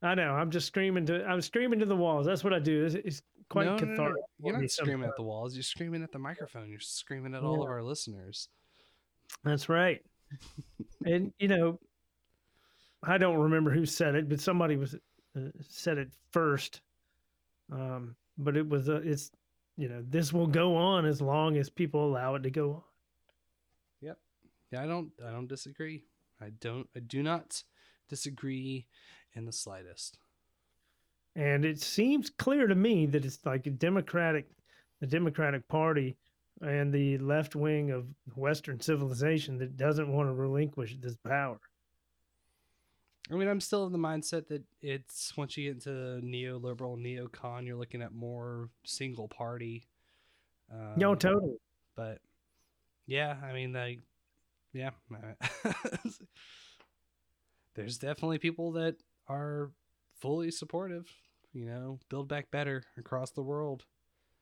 I know. I'm screaming to the walls. That's what I do. It's quite cathartic. No. You're not screaming at the walls. You're screaming at the microphone. You're screaming at all of our listeners. That's right. And, you know, I don't remember who said it, but somebody was said it first. But it was, it's, you know, this will go on as long as people allow it to go on. Yep. Yeah, I don't disagree. I do not disagree in the slightest. And it seems clear to me that it's like the Democratic Party and the left wing of Western civilization that doesn't want to relinquish this power. I mean, I'm still in the mindset that it's once you get into neoliberal, neocon, you're looking at more single party. No, totally. But yeah, I mean, like, yeah, there's definitely people that are fully supportive, you know, build back better across the world.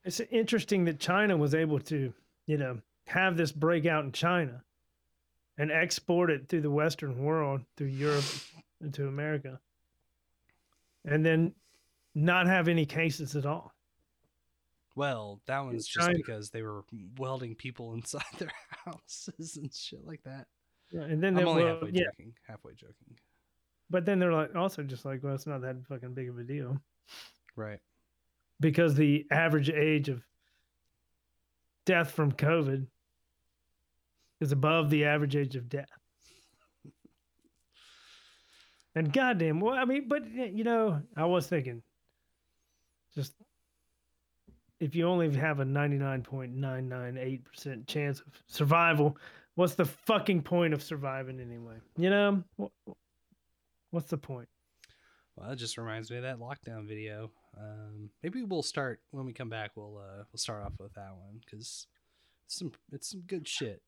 It's interesting that China was able to, you know, have this breakout in China and export it through the Western world, through Europe and to America, and then not have any cases at all. Well, that one's just because they were welding people inside their houses and shit like that. Yeah, and then I'm only halfway joking. But then they're like, also just like, well, it's not that fucking big of a deal. Right. Because the average age of death from COVID is above the average age of death. And goddamn, well, I mean, but, you know, I was thinking, just if you only have a 99.998% chance of survival, what's the fucking point of surviving anyway? You know? What's the point? Well, that just reminds me of that lockdown video. Maybe we'll start when we come back. We'll start off with that one because it's some good shit.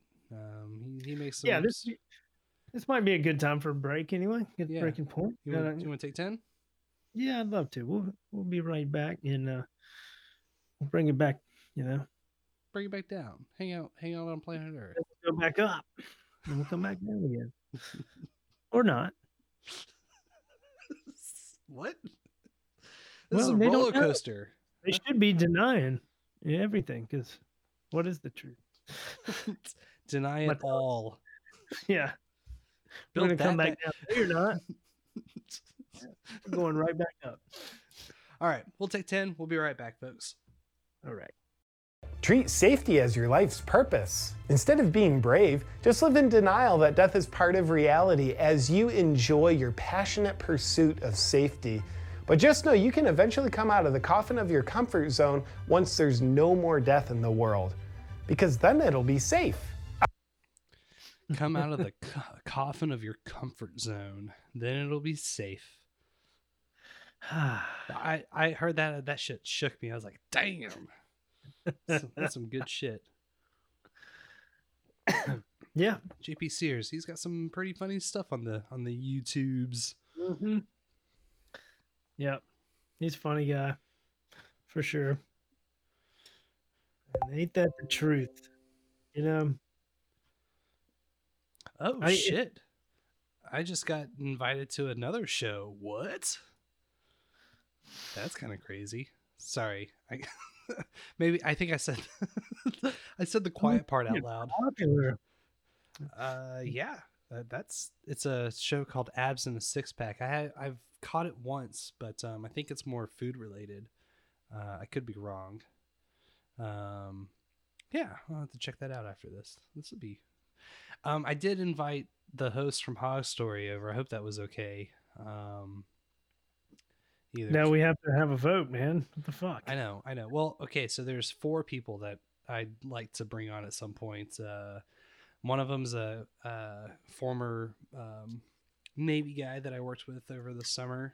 He makes some. Yeah, this might be a good time for a break anyway. Good breaking point. You want to take 10? Yeah, I'd love to. We'll be right back and we'll bring it back. You know, bring it back down. Hang out on planet Earth. We'll go back up and we'll come back down again, or not. What? This is a roller coaster. They should be denying everything because what is the truth? Deny it all. Yeah. We're going to come back down. No, you're not. We're going right back up. All right. We'll take 10. We'll be right back, folks. All right. Treat safety as your life's purpose. Instead of being brave, just live in denial that death is part of reality as you enjoy your passionate pursuit of safety. But just know you can eventually come out of the coffin of your comfort zone once there's no more death in the world, because then it'll be safe. Come out of the coffin of your comfort zone, then it'll be safe. I heard that shit shook me. I was like, damn, that's some good shit. Yeah, JP Sears, he's got some pretty funny stuff on the YouTubes. Mm-hmm. Yep, he's a funny guy for sure. And ain't that the truth, you know? Oh, shit. I just got invited to another show. What? That's kind of crazy. Sorry. I think I said the quiet part out loud. Popular. Yeah. It's a show called Abs in a Six Pack. I've caught it once, but I think it's more food related. I could be wrong. Yeah, I'll have to check that out after this. This would be. I did invite the host from Hog Story over. I hope that was okay. Now we have to have a vote, man. What the fuck? I know. Well, okay, so there's 4 people that I'd like to bring on at some point. One of them's a former Navy guy that I worked with over the summer.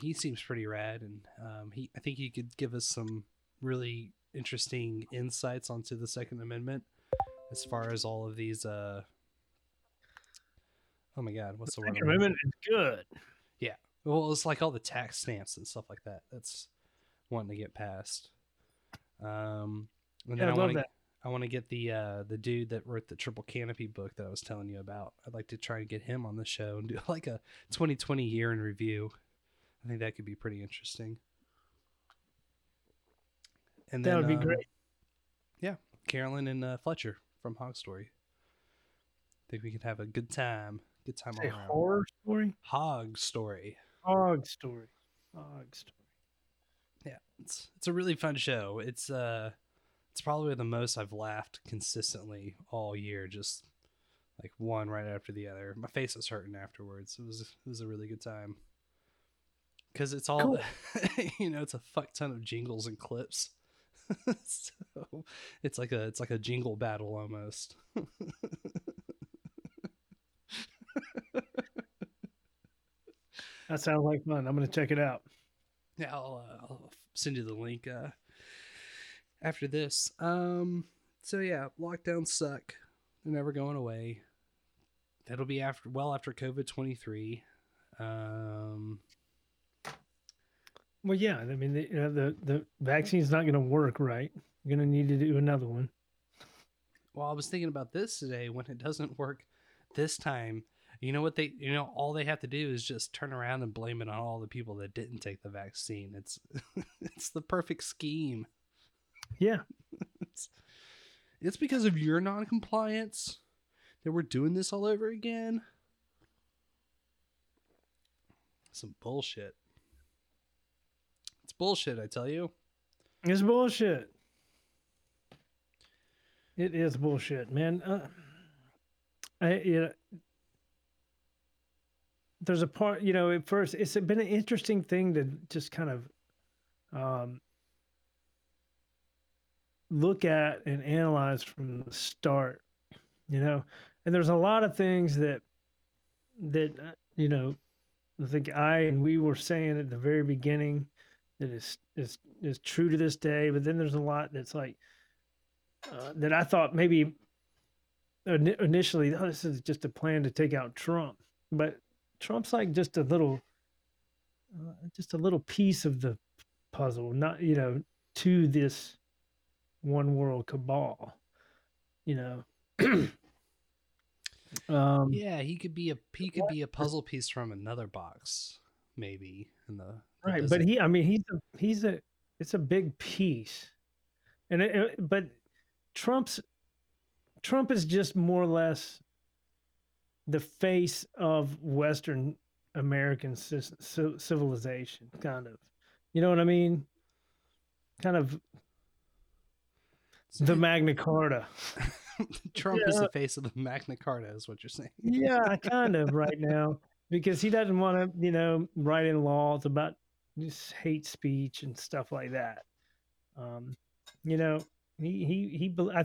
He seems pretty rad, and I think he could give us some really interesting insights onto the Second Amendment as far as all of these. Oh my God, what's the word? Second Amendment is good. Yeah. Well, it's like all the tax stamps and stuff like that. That's wanting to get passed. And then I want to get the dude that wrote the Triple Canopy book that I was telling you about. I'd like to try and get him on the show and do like a 2020 year in review. I think that could be pretty interesting. And then, that would be great. Yeah, Carolyn and Fletcher from Hog Story. I think we could have a good time. Good time all around. Horror story? Hog Story. Hog Story. Hog Story. Yeah, it's a really fun show. It's probably the most I've laughed consistently all year, just like one right after the other. My face was hurting afterwards. It was a really good time. Because it's all, cool. It's a fuck ton of jingles and clips. So it's like a jingle battle almost. That sounds like fun. I'm gonna check it out. Yeah, I'll send you the link after this. So yeah, lockdowns suck. They're never going away. That'll be after COVID-23. Well, yeah. I mean, the vaccine's not going to work, right? You're going to need to do another one. Well, I was thinking about this today. When it doesn't work this time, all they have to do is just turn around and blame it on all the people that didn't take the vaccine. It's the perfect scheme. Yeah. It's because of your non-compliance that we're doing this all over again. Some bullshit. It's bullshit, I tell you. It's bullshit. It is bullshit, man. There's a part, at first, it's been an interesting thing to just kind of look at and analyze from the start, and there's a lot of things that I think we were saying at the very beginning that is true to this day, but then there's a lot that's like that I thought maybe initially, this is just a plan to take out Trump, but Trump's like just a little piece of the puzzle, not to this one world cabal, yeah, he could be a puzzle piece from another box, maybe in the. Right, but it's a big piece, and but Trump is just more or less the face of Western American civilization, kind of. You know what I mean? Kind of the Magna Carta. Trump is the face of the Magna Carta, is what you're saying. Yeah, kind of right now, because he doesn't want to, write in laws about. Just hate speech and stuff like that. I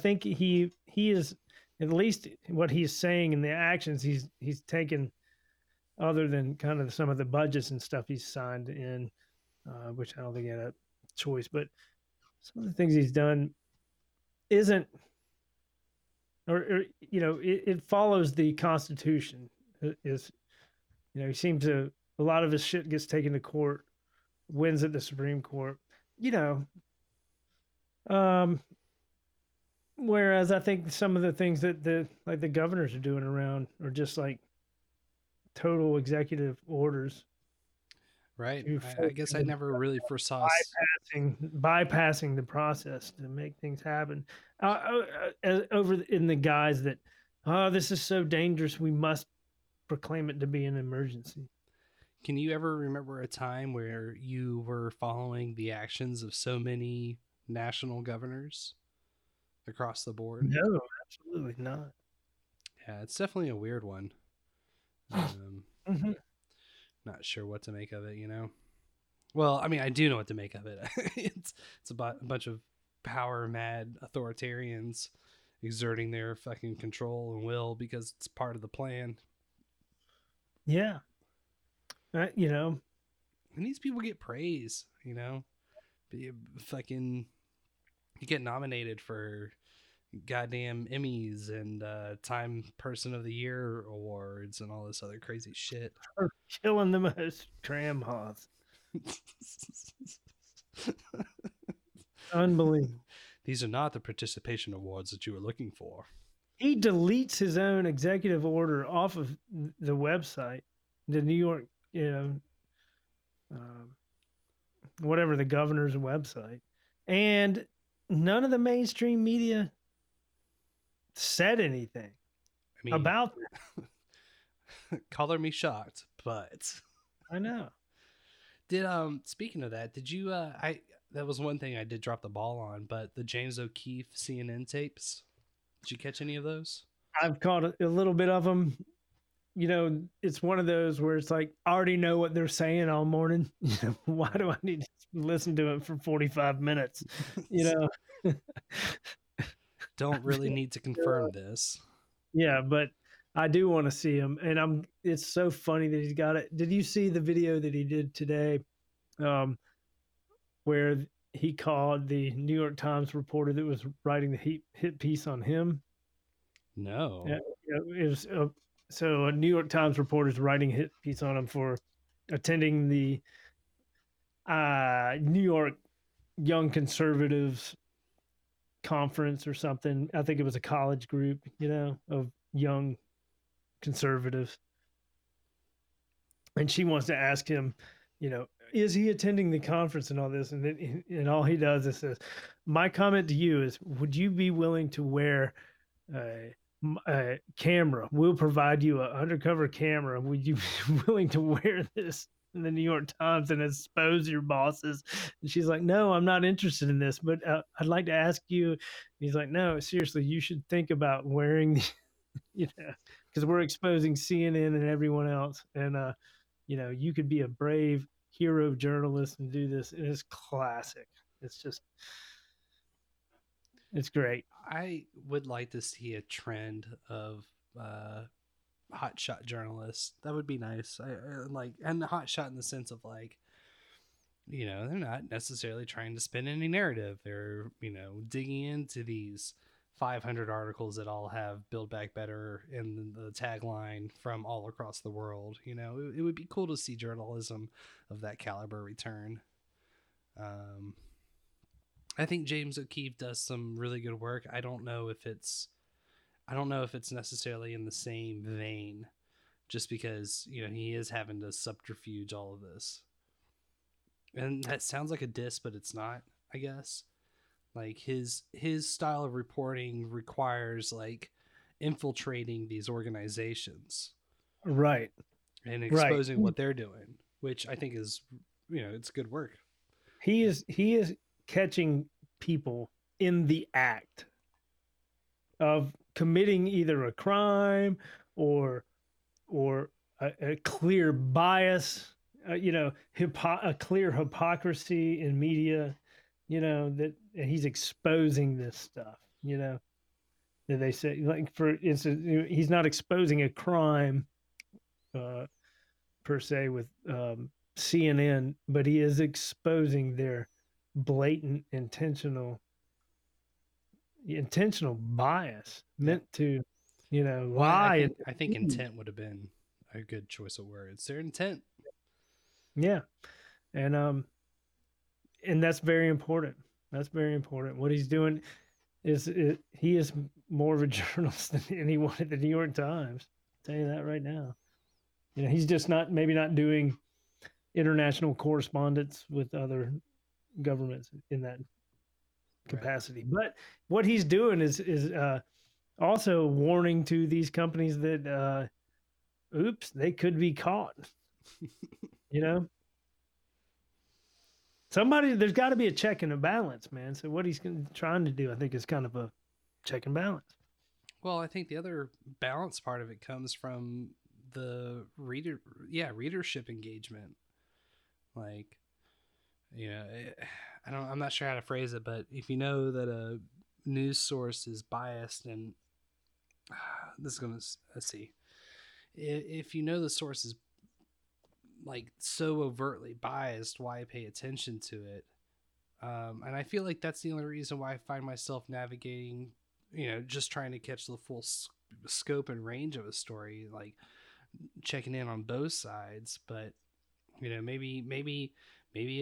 think he is, at least what he's saying in the actions he's taken other than kind of some of the budgets and stuff he's signed in, which I don't think he had a choice, but some of the things he's done isn't, or you know, it follows the Constitution. Is, you know, he seems to, a lot of his shit gets taken to court, wins at the Supreme Court, you know. Whereas I think some of the things that the governors are doing around are just like total executive orders. Right. I guess I never really foresaw bypassing the process to make things happen over in the guise that, oh, this is so dangerous, we must proclaim it to be an emergency. Can you ever remember a time where you were following the actions of so many national governors across the board? No, absolutely not. Yeah, it's definitely a weird one. Mm-hmm. Not sure what to make of it, you know? Well, I mean, I do know what to make of it. It's about a bunch of power-mad authoritarians exerting their fucking control and will because it's part of the plan. Yeah. You know. And these people get praise, you know? You get nominated for goddamn Emmys and Time Person of the Year awards and all this other crazy shit. We're killing the most grandmas. Unbelievable. These are not the participation awards that you were looking for. He deletes his own executive order off of the website, the New York, you know, whatever, the governor's website. And none of the mainstream media said anything about that. Color me shocked, but I know. Speaking of that, did you? That was one thing I did drop the ball on, but the James O'Keefe CNN tapes. Did you catch any of those? I've caught a little bit of them. You know, it's one of those where it's like, I already know what they're saying all morning. Why do I need to listen to it for 45 minutes? You know, don't really need to confirm this. Yeah, but I do want to see him. And it's so funny that he's got it. Did you see the video that he did today where he called the New York Times reporter that was writing the hit piece on him? No. Yeah, it was so a New York Times reporter is writing a hit piece on him for attending the New York Young Conservatives conference or something. I think it was a college group, you know, of young conservatives. And she wants to ask him, you know, is he attending the conference and all this? And then, and all he does is says, my comment to you is, would you be willing to wear a camera? We'll provide you an undercover camera. Would you be willing to wear this in the New York Times and expose your bosses? And she's like, no, I'm not interested in this, but I'd like to ask you. And he's like, no, seriously, you should think about wearing the, you know, because we're exposing CNN and everyone else. And, you know, you could be a brave hero journalist and do this. And it's classic. It's just, it's great. I would like to see a trend of hotshot journalists. That would be nice. And the hotshot in the sense of like, you know, they're not necessarily trying to spin any narrative. They're, you know, digging into these 500 articles that all have Build Back Better in the tagline from all across the world. You know, it would be cool to see journalism of that caliber return. I think James O'Keefe does some really good work. I don't know if it's necessarily in the same vein, just because, you know, he is having to subterfuge all of this. And that sounds like a diss, but it's not, I guess. Like his style of reporting requires like infiltrating these organizations. Right. And exposing what they're doing, which I think is, you know, it's good work. He is catching people in the act of committing either a crime or a clear bias, you know, a clear hypocrisy in media, you know, that he's exposing this stuff, you know, that they say, like, for instance, he's not exposing a crime per se with CNN, but he is exposing their blatant, intentional bias meant to, you know, lie. I think intent would have been a good choice of words. Their intent. Yeah. And that's very important. That's very important. What he's doing is he is more of a journalist than anyone at the New York Times. I'll tell you that right now. You know, he's just maybe not doing international correspondence with other governments in that capacity. Right. But what he's doing is also warning to these companies that, oops, they could be caught. You know, there's got to be a check and a balance, man. So what he's trying to do, I think, is kind of a check and balance. Well, I think the other balance part of it comes from the readership engagement. Like, you know, I'm not sure how to phrase it, but if you know that a news source is biased and if you know the source is like so overtly biased, why pay attention to it? And I feel like that's the only reason why I find myself navigating, you know, just trying to catch the full scope and range of a story, like checking in on both sides. But, you know, maybe it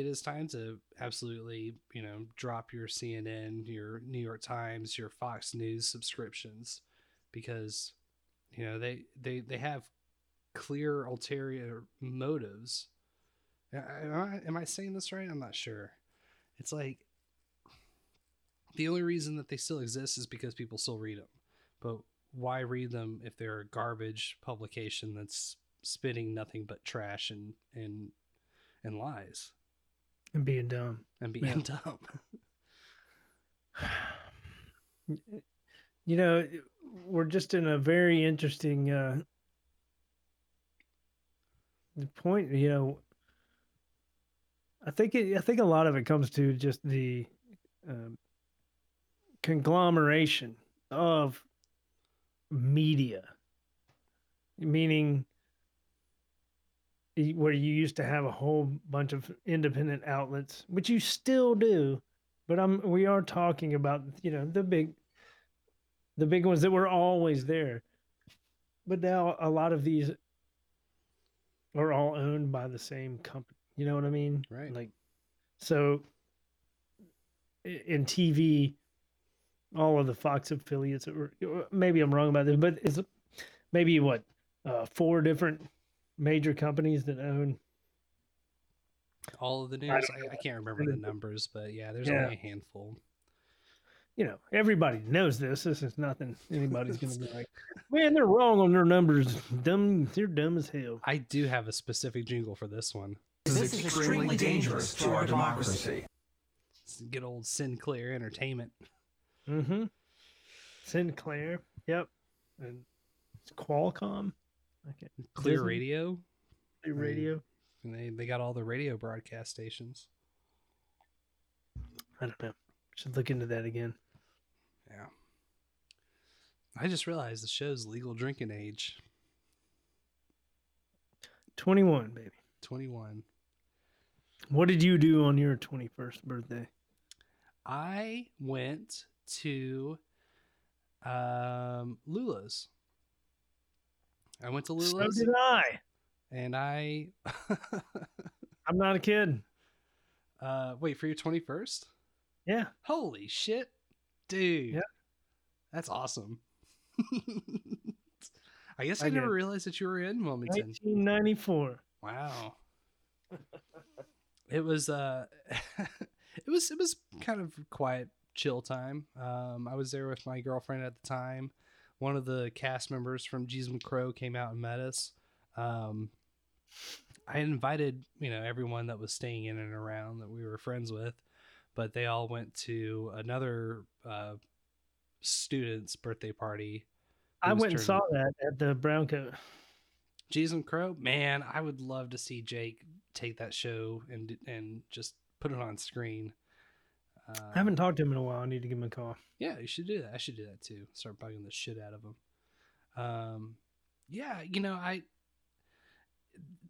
is time to absolutely, you know, drop your CNN, your New York Times, your Fox News subscriptions, because, you know, they have clear ulterior motives. Am I saying this right? I'm not sure. It's like the only reason that they still exist is because people still read them. But why read them if they're a garbage publication that's spitting nothing but trash and lies and being dumb . You know, we're just in a very interesting point. You know, I think a lot of it comes to just the conglomeration of media, meaning where you used to have a whole bunch of independent outlets, which you still do, but we are talking about, you know, the big ones that were always there. But now a lot of these are all owned by the same company. You know what I mean? Right. Like, so in TV, all of the Fox affiliates, maybe I'm wrong about this, but it's maybe four different major companies that own all of the news. I can't remember the numbers, but yeah, there's only a handful. You know, everybody knows this. This is nothing anybody's going to be like, man, they're wrong on their numbers. Dumb, they're dumb as hell. I do have a specific jingle for this one. This is extremely dangerous to our democracy. It's good old Sinclair Entertainment. Mm-hmm. Sinclair. Yep. And it's Qualcomm. Okay. Clear Radio. Clear Radio. And they got all the radio broadcast stations. I don't know. Should look into that again. Yeah. I just realized the show's legal drinking age. 21, baby. 21. What did you do on your 21st birthday? I went to Lula's. I went to Lula's. So did I. And I... I'm not a kid. Wait, for your 21st? Yeah. Holy shit. Dude. Yeah. That's awesome. I guess I never realized that you were in Wilmington. 1994. Wow. It was it was kind of quiet, chill time. I was there with my girlfriend at the time. One of the cast members from Jesus and Crow came out and met us. I invited, you know, everyone that was staying in and around that we were friends with, but they all went to another student's birthday party. I went and saw that at the Brown Coat. Jesus and Crow, man, I would love to see Jake take that show and just put it on screen. I haven't talked to him in a while. I need to give him a call. Yeah, you should do that. I should do that too. Start bugging the shit out of him. Yeah, you know, I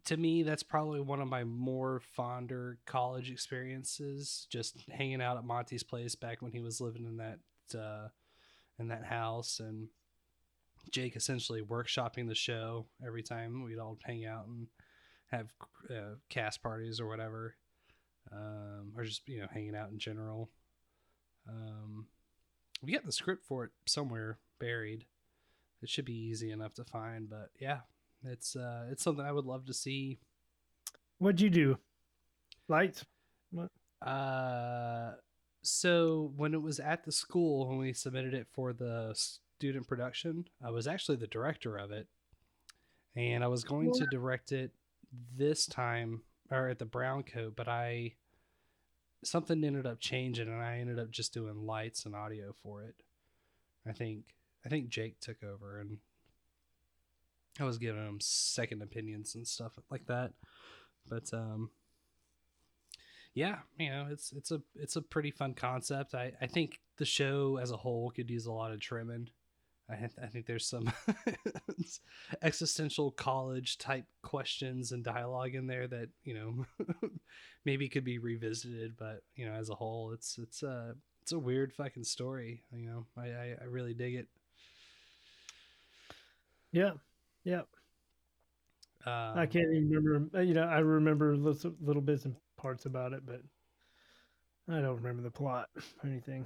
to me, that's probably one of my more fonder college experiences, just hanging out at Monty's place back when he was living in that house, and Jake essentially workshopping the show every time we'd all hang out and have cast parties or whatever, or just, you know, hanging out in general. We got the script for it somewhere buried. It should be easy enough to find, but yeah, it's something I would love to see. What'd you do? Lights? What? So when it was at the school, when we submitted it for the student production, I was actually the director of it, and I was going to direct it this time or at the Brown Coat, but something ended up changing, and I ended up just doing lights and audio for it. I think Jake took over, and I was giving him second opinions and stuff like that. But yeah, you know, it's a pretty fun concept. I think the show as a whole could use a lot of trimming. I think there's some existential college type questions and dialogue in there that, you know, maybe could be revisited. But, you know, as a whole, it's a weird fucking story. You know, I really dig it. Yeah. Yeah. I can't even remember, you know, I remember little bits and parts about it, but I don't remember the plot or anything.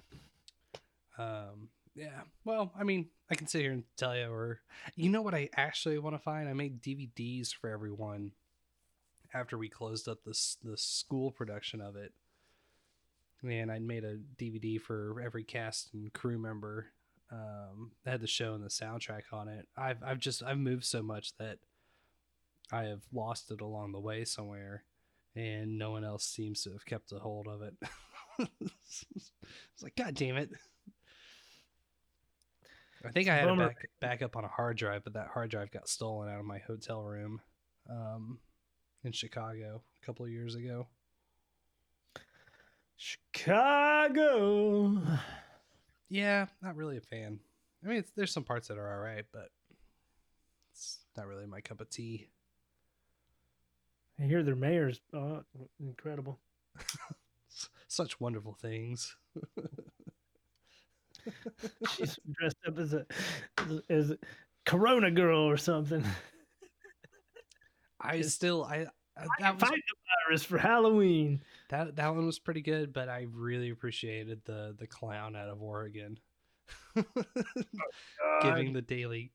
Yeah. Well, I mean, I can sit here and tell you, or you know what I actually want to find? I made DVDs for everyone after we closed up the school production of it. And I made a DVD for every cast and crew member. I had the show and the soundtrack on it. I've moved so much that I have lost it along the way somewhere, and no one else seems to have kept a hold of it. It's like, God damn it. I think I had it back up on a hard drive, but that hard drive got stolen out of my hotel room in Chicago a couple of years ago. Chicago. Yeah, not really a fan. I mean, there's some parts that are all right, but it's not really my cup of tea. I hear their mayor's incredible. Such wonderful things. She's dressed up as a Corona girl or something. I fight the virus for Halloween. That one was pretty good, but I really appreciated the clown out of Oregon giving the daily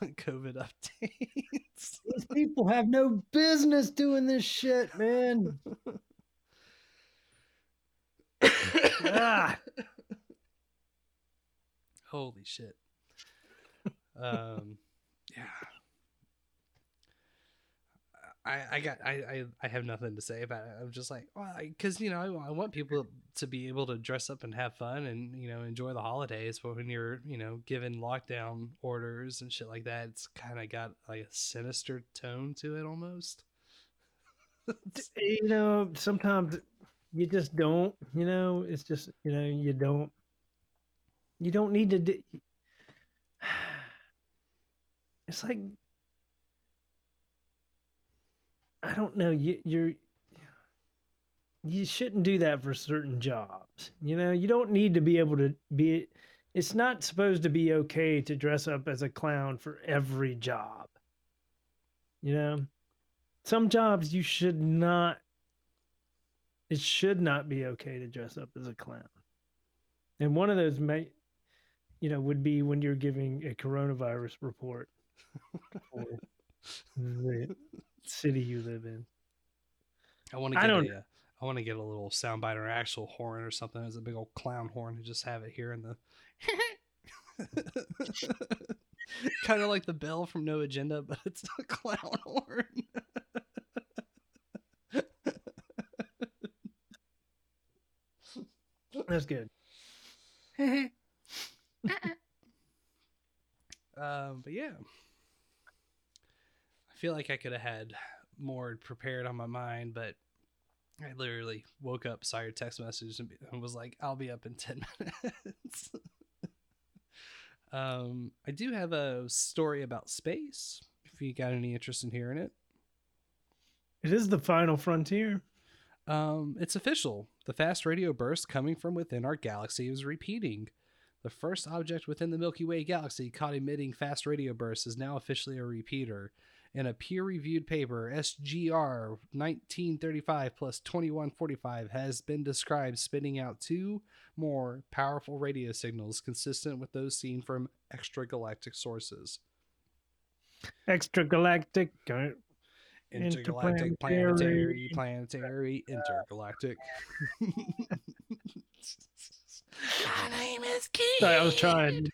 COVID updates. These people have no business doing this shit, man. Holy shit. Yeah. I have nothing to say about it. I'm just like, well, because, you know, I want people to be able to dress up and have fun and, you know, enjoy the holidays. But when you're, you know, given lockdown orders and shit like that, it's kind of got like a sinister tone to it almost. You know, sometimes you just don't, you know, it's just, you know, you don't need to it's like, I don't know. You shouldn't do that for certain jobs. You know, you don't need to be able to be. It's not supposed to be okay to dress up as a clown for every job. You know, some jobs you should not. It should not be okay to dress up as a clown. And one of those may, you know, would be when you're giving a coronavirus report. City you live in. I want to get a little soundbite or actual horn or something. It's a big old clown horn and just have it here in the kind of like the bell from No Agenda, but it's a clown horn. That's good. But yeah. Feel like I could have had more prepared on my mind, but I literally woke up, saw your text message, and was like, I'll be up in 10 minutes. I do have a story about space if you got any interest in hearing it. It is the final frontier. It's official. The fast radio burst coming from within our galaxy is repeating. The first object within the Milky Way galaxy caught emitting fast radio bursts is now officially a repeater. In a peer-reviewed paper, SGR 1935 plus 2145 has been described spitting out two more powerful radio signals consistent with those seen from extragalactic sources. Extragalactic, intergalactic, planetary, intergalactic. My name is Keith. Sorry, I was trying.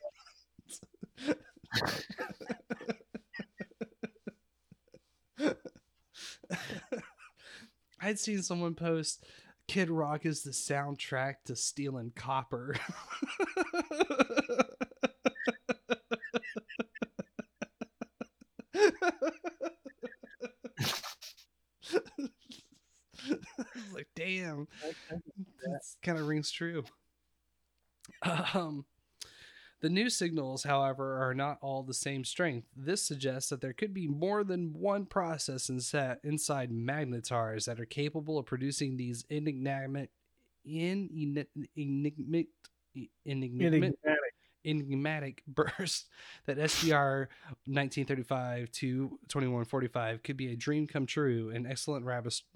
I'd seen someone post Kid Rock is the soundtrack to Stealing Copper. Like, damn, that kind of rings true. The new signals, however, are not all the same strength. This suggests that there could be more than one process inside magnetars that are capable of producing these enigmatic bursts that SDR 1935 to 2145 could be a dream come true, an excellent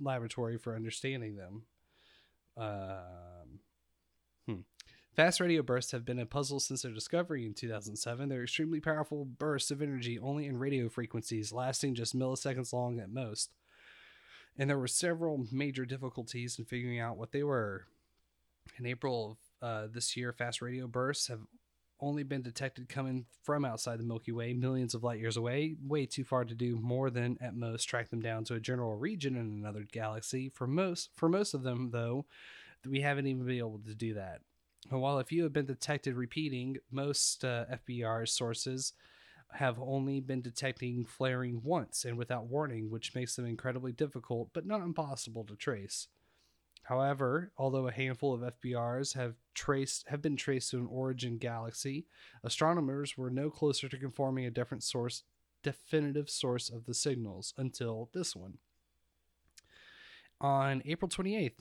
laboratory for understanding them. Fast radio bursts have been a puzzle since their discovery in 2007. They're extremely powerful bursts of energy only in radio frequencies, lasting just milliseconds long at most. And there were several major difficulties in figuring out what they were. In April of this year, fast radio bursts have only been detected coming from outside the Milky Way, millions of light years away, way too far to do more than at most track them down to a general region in another galaxy. For most of them, though, we haven't even been able to do that. While a few have been detected repeating, most FBR sources have only been detecting flaring once and without warning, which makes them incredibly difficult, but not impossible to trace. However, although a handful of FBRs have been traced to an origin galaxy, astronomers were no closer to confirming a different source, definitive source of the signals until this one. On April 28th,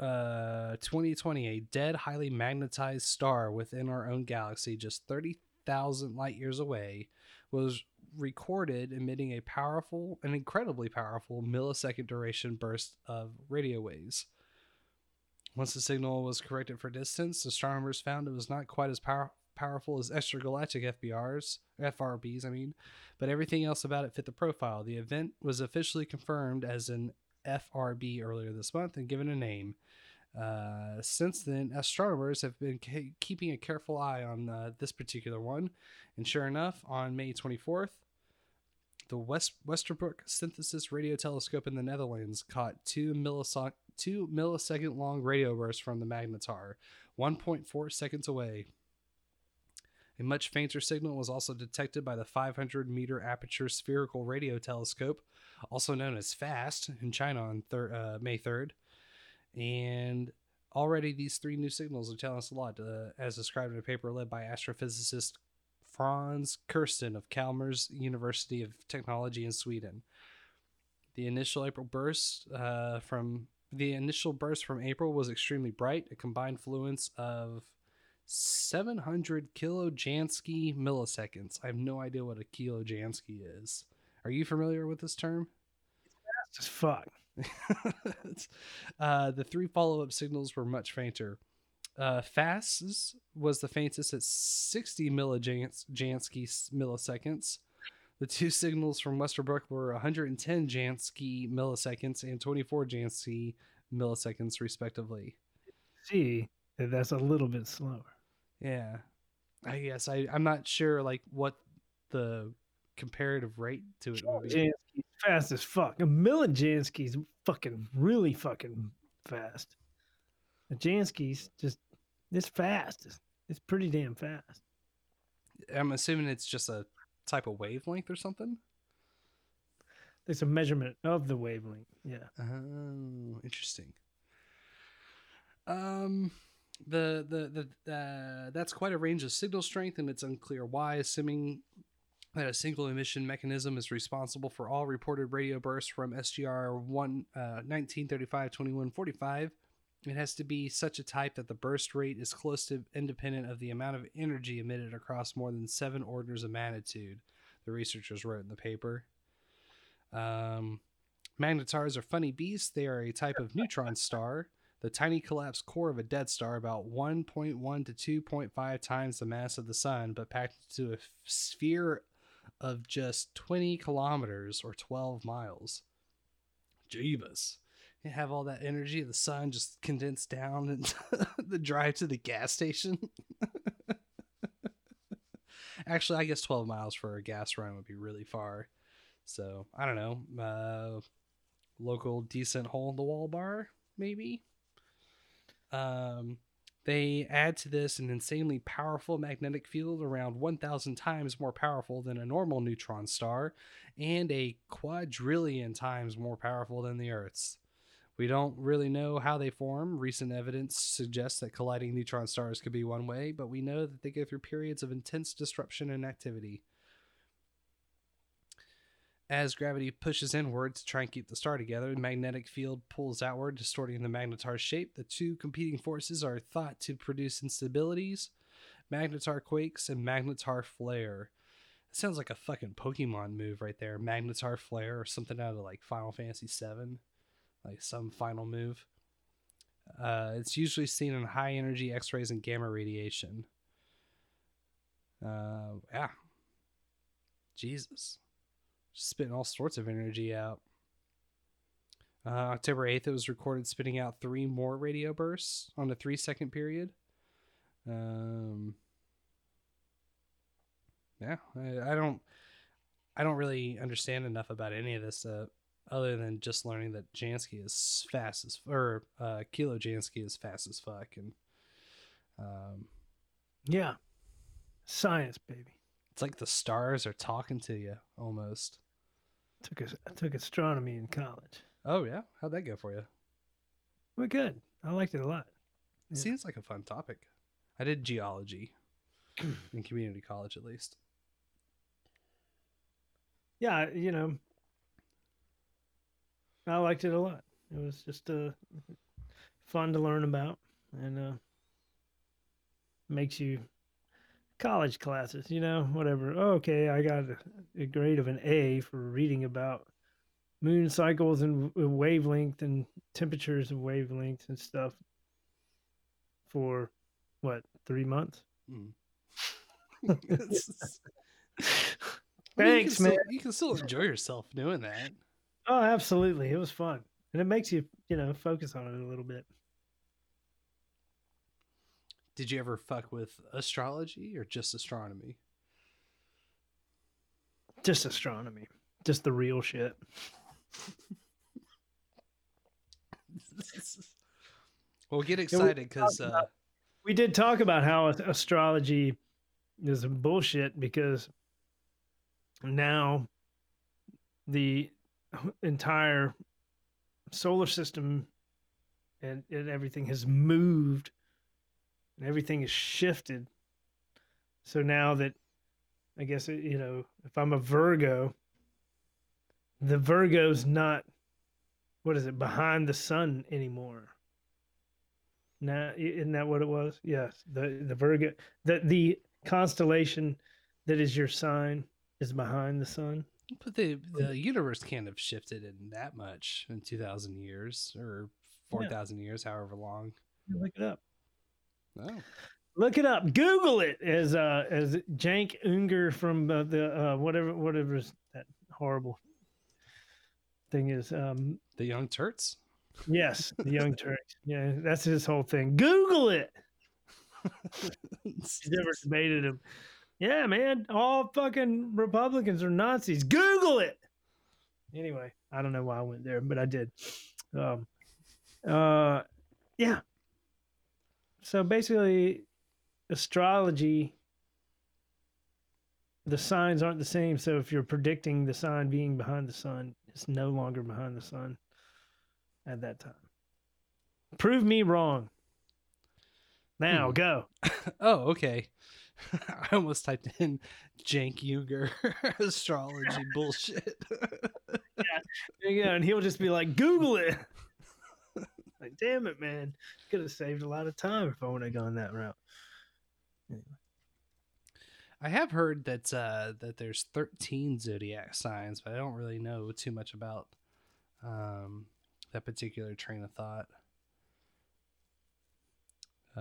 2020, a dead, highly magnetized star within our own galaxy, just 30,000 light years away, was recorded emitting an incredibly powerful millisecond duration burst of radio waves. Once the signal was corrected for distance, astronomers found it was not quite as powerful as extragalactic FRBs, but everything else about it fit the profile. The event was officially confirmed as an FRB earlier this month and given a name. Since then, astronomers have been keeping a careful eye on this particular one, and sure enough, on May 24th, the Westerbroek Synthesis Radio Telescope in the Netherlands caught two millisecond long radio bursts from the magnetar, 1.4 seconds away. A much fainter signal was also detected by the 500-meter aperture spherical radio telescope, also known as FAST, in China on May 3rd. And already these three new signals are telling us a lot, as described in a paper led by astrophysicist Franz Kirsten of Chalmers University of Technology in Sweden. The initial burst from April was extremely bright, a combined fluence of 700 kilojansky milliseconds. I have no idea what a kilojansky is. Are you familiar with this term? Fast as fuck. The three follow-up signals were much fainter. FAST was the faintest at 60 millijansky milliseconds. The two signals from Westerbroek were 110 Jansky milliseconds and 24 Jansky milliseconds, respectively. See, that's a little bit slower. Yeah. I guess I'm not sure like what the comparative rate to it would be. Jansky's fast as fuck. A millijansky's fucking really fucking fast. A Jansky's just this fast. It's pretty damn fast. I'm assuming it's just a type of wavelength or something. There's a measurement of the wavelength. Yeah. Oh, interesting. That's quite a range of signal strength, and it's unclear why, assuming that a single emission mechanism is responsible for all reported radio bursts from SGR 1935-2145. It has to be such a type that the burst rate is close to independent of the amount of energy emitted across more than 7 orders of magnitude, the researchers wrote in the paper. Magnetars are funny beasts. They are a type of neutron star, the tiny collapsed core of a dead star about 1.1 to 2.5 times the mass of the sun, but packed into a sphere of just 20 kilometers or 12 miles. Jeebus. You have all that energy of the sun just condensed down and the drive to the gas station. Actually, I guess 12 miles for a gas run would be really far. So, I don't know. Local decent hole-in-the-wall bar, maybe? They add to this an insanely powerful magnetic field around 1,000 times more powerful than a normal neutron star and a quadrillion times more powerful than the Earth's. We don't really know how they form. Recent evidence suggests that colliding neutron stars could be one way, but we know that they go through periods of intense disruption and activity. As gravity pushes inward to try and keep the star together, the magnetic field pulls outward, distorting the magnetar's shape. The two competing forces are thought to produce instabilities, magnetar quakes, and magnetar flare. It sounds like a fucking Pokemon move right there. Magnetar flare or something out of like Final Fantasy VII. Like some final move. It's usually seen in high energy X-rays and gamma radiation. Yeah. Jesus. Just spitting all sorts of energy out. October 8th, it was recorded spitting out 3 more radio bursts on a 3-second period. Yeah, I don't really understand enough about any of this stuff. Other than just learning that Jansky is fast as... Kilo Jansky is fast as fuck. And, yeah. Science, baby. It's like the stars are talking to you, almost. I took astronomy in college. Oh, yeah? How'd that go for you? Well, good. I liked it a lot. It seems like a fun topic. I did geology. In community college, at least. Yeah, you know... I liked it a lot. It was just fun to learn about, and makes you college classes, you know, whatever. Oh, okay, I got a grade of an A for reading about moon cycles and wavelength and temperatures of wavelengths and stuff for, what, 3 months? Thanks, man. You can still enjoy yourself doing that. Oh, absolutely. It was fun. And it makes you, you know, focus on it a little bit. Did you ever fuck with astrology or just astronomy? Just astronomy. Just the real shit. Well, get excited because... we did talk about how astrology is bullshit because now the... entire solar system and everything has moved and everything is shifted. So now that I guess, you know, if I'm a Virgo, the Virgo's not, what is it, behind the sun anymore. Now, isn't that what it was? Yes. The Virgo, the constellation that is your sign is behind the sun. But the universe can't have shifted in that much in 2,000 years or 4,000 years, however long. Look it up. Oh. Look it up. Google it as Cenk Uygur from the whatever that horrible thing is. The Young Turks? Yes, the Young Turks. Yeah, that's his whole thing. Google it. He's never debated him. Yeah, man, all fucking Republicans are Nazis. Google it. Anyway, I don't know why I went there, but I did. Yeah. So basically, astrology, the signs aren't the same. So if you're predicting the sign being behind the sun, it's no longer behind the sun at that time. Prove me wrong. Now, go. Oh, okay. I almost typed in Cenk Uygur astrology bullshit. Yeah, you know, and he'll just be like, Google it. Like, damn it, man. Could have saved a lot of time if I would have gone that route. Anyway. I have heard that that there's 13 zodiac signs, but I don't really know too much about that particular train of thought. I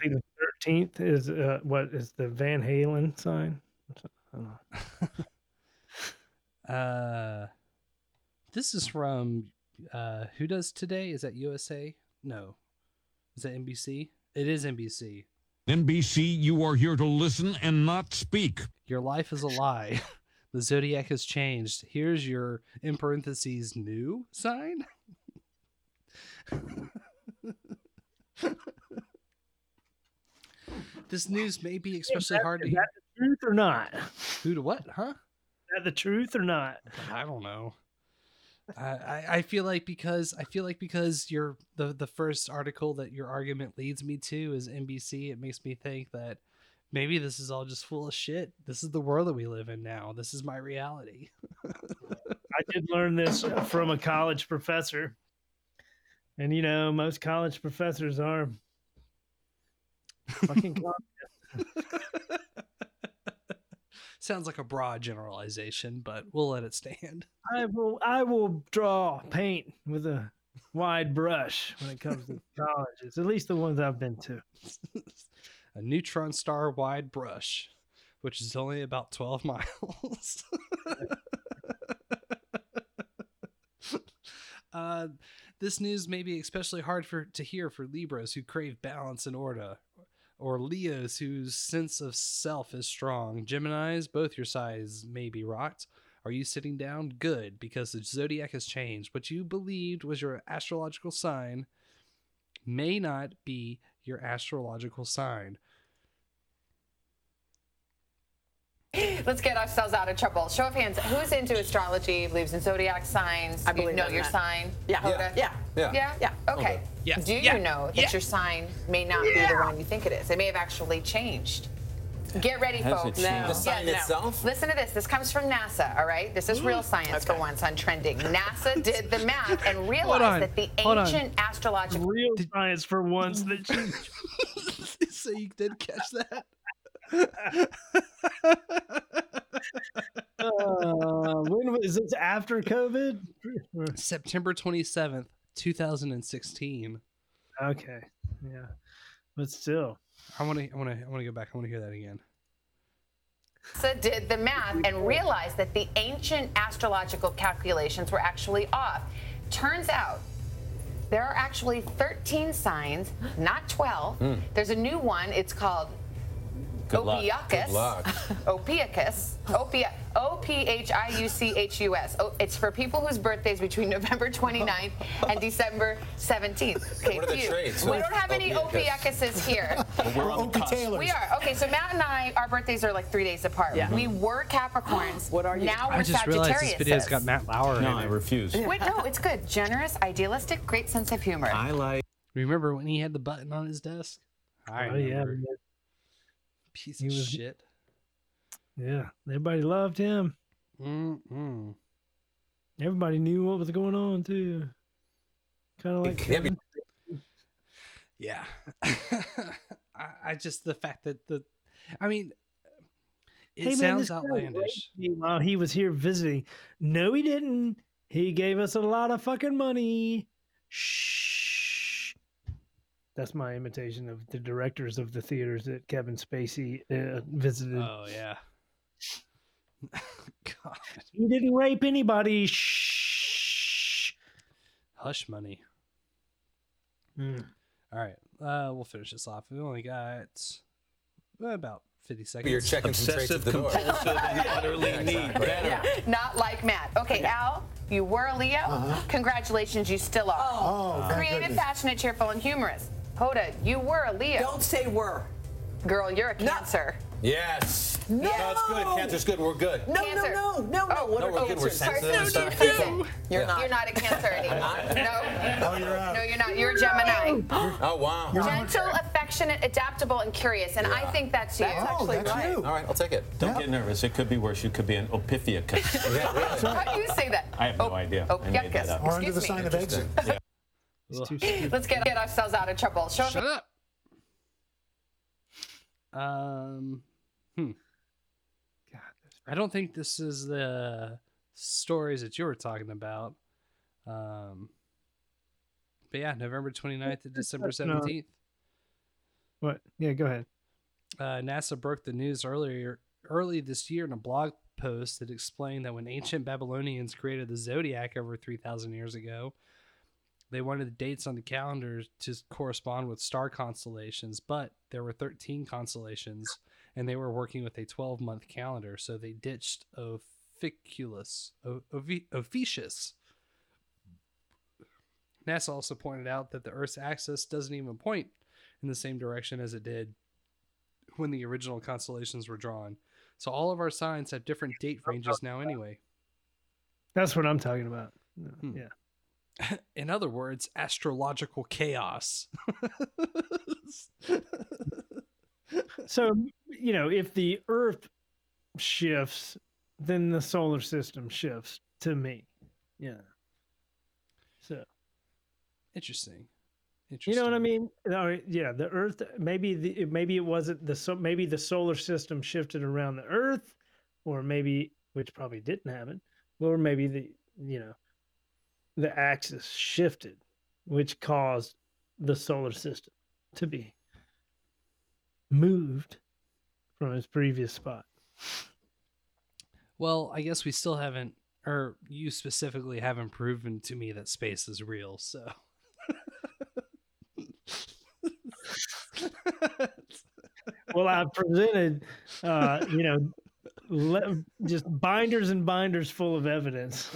think the 13th is what is the Van Halen sign? I don't know. This is from who does today? Is that USA? No, is that NBC? It is NBC. NBC, you are here to listen and not speak. Your life is a lie. The zodiac has changed. Here's your, in parentheses, new sign. This news may be especially hard to hear. Is that the truth or not? Who to what, huh? Is that the truth or not? I don't know. I feel like because you're the first article that your argument leads me to is NBC, it makes me think that maybe this is all just full of shit. This is the world that we live in now. This is my reality. I did learn this from a college professor, and you know most college professors are fucking communists. Sounds like a broad generalization, but we'll let it stand. I will draw paint with a wide brush when it comes to colleges, at least the ones I've been to. A neutron star wide brush, which is only about 12 miles. This news may be especially hard to hear for Libras who crave balance and order, or Leos whose sense of self is strong. Geminis, both your sides may be rocked. Are you sitting down? Good, because the zodiac has changed. What you believed was your astrological sign may not be your astrological sign. Let's get ourselves out of trouble. Show of hands, who's into astrology, believes in zodiac signs? I believe you know your sign. Yeah. Okay. Yeah. Do you know that your sign may not be the one you think it is? It may have actually changed. Get ready, folks. The sign itself? Listen to this. This comes from NASA, all right? This is real science for once on trending. NASA did the math and realized that the ancient astrological... Real science for once. So you did catch that? When was this, after COVID? September 27th, 2016. Okay, yeah, but still, I want to go back. I want to hear that again. So did the math and realized that the ancient astrological calculations were actually off. Turns out there are actually 13 signs, not 12. There's a new one. It's called Ophiuchus. Ophiuchus. It's for people whose birthdays between November 29th and December 17th. Okay, what are the trades? We don't have any Ophiuchuses here. We're on the cusp. We are. Okay, so Matt and I, our birthdays are like 3 days apart. Yeah. We were Capricorns. What are you? Now we're Sagittarius. I just realized this video's got Matt Lauer in it. I refuse. Wait, no, it's good. Generous, idealistic, great sense of humor. I like. Remember when he had the button on his desk? I remember. Yeah. Piece of shit. Yeah, everybody loved him. Mm-mm. Everybody knew what was going on too. Kind of like yeah. I just the fact that sounds outlandish. While he was here visiting, no, he didn't. He gave us a lot of fucking money. Shh. That's my imitation of the directors of the theaters that Kevin Spacey visited. Oh, yeah. God. He didn't rape anybody. Shh. Hush money. All right. We'll finish this off. We only got about 50 seconds. You're checking obsessive, some traits at the door. Utterly need better. Yeah. Not like Matt. Okay, yeah. Al. You were a Leo. Uh-huh. Congratulations, you still are. Oh, creative, passionate, cheerful, and humorous. Hoda, you were a Leo. Don't say were. Girl, you're a Cancer. Yes. No. No, it's good. Cancer's good. We're good. No, cancer. No. What are cancers? No. You're not a cancer anymore. No. No, you're not. You're a Gemini. Oh, wow. Gentle, affectionate, adaptable, and curious. And I think that's you. That's right. All right, I'll take it. Don't get nervous. It could be worse. You could be an Ophiuchus. How do you say that? I have no idea. Ophiuchus. Or under the sign of exit. Let's get ourselves out of trouble. Shut up. God, I don't think this is the stories that you were talking about. But yeah, November 29th to December 17th. What? Yeah, go ahead. NASA broke the news early this year in a blog post that explained that when ancient Babylonians created the zodiac over 3,000 years ago, they wanted the dates on the calendar to correspond with star constellations, but there were 13 constellations, and they were working with a 12-month calendar, so they ditched Ophiuchus. NASA also pointed out that the Earth's axis doesn't even point in the same direction as it did when the original constellations were drawn. So all of our signs have different date ranges now anyway. That's what I'm talking about. Yeah. In other words, astrological chaos. So, you know, if the Earth shifts, then the solar system shifts to me. Yeah. So. Interesting. You know what I mean? No, yeah, the Earth, maybe the solar system shifted around the Earth, or maybe, which probably didn't happen, or maybe the axis shifted, which caused the solar system to be moved from its previous spot. Well, I guess we still haven't, or you specifically haven't proven to me that space is real, so. Well, I've presented, just binders and binders full of evidence.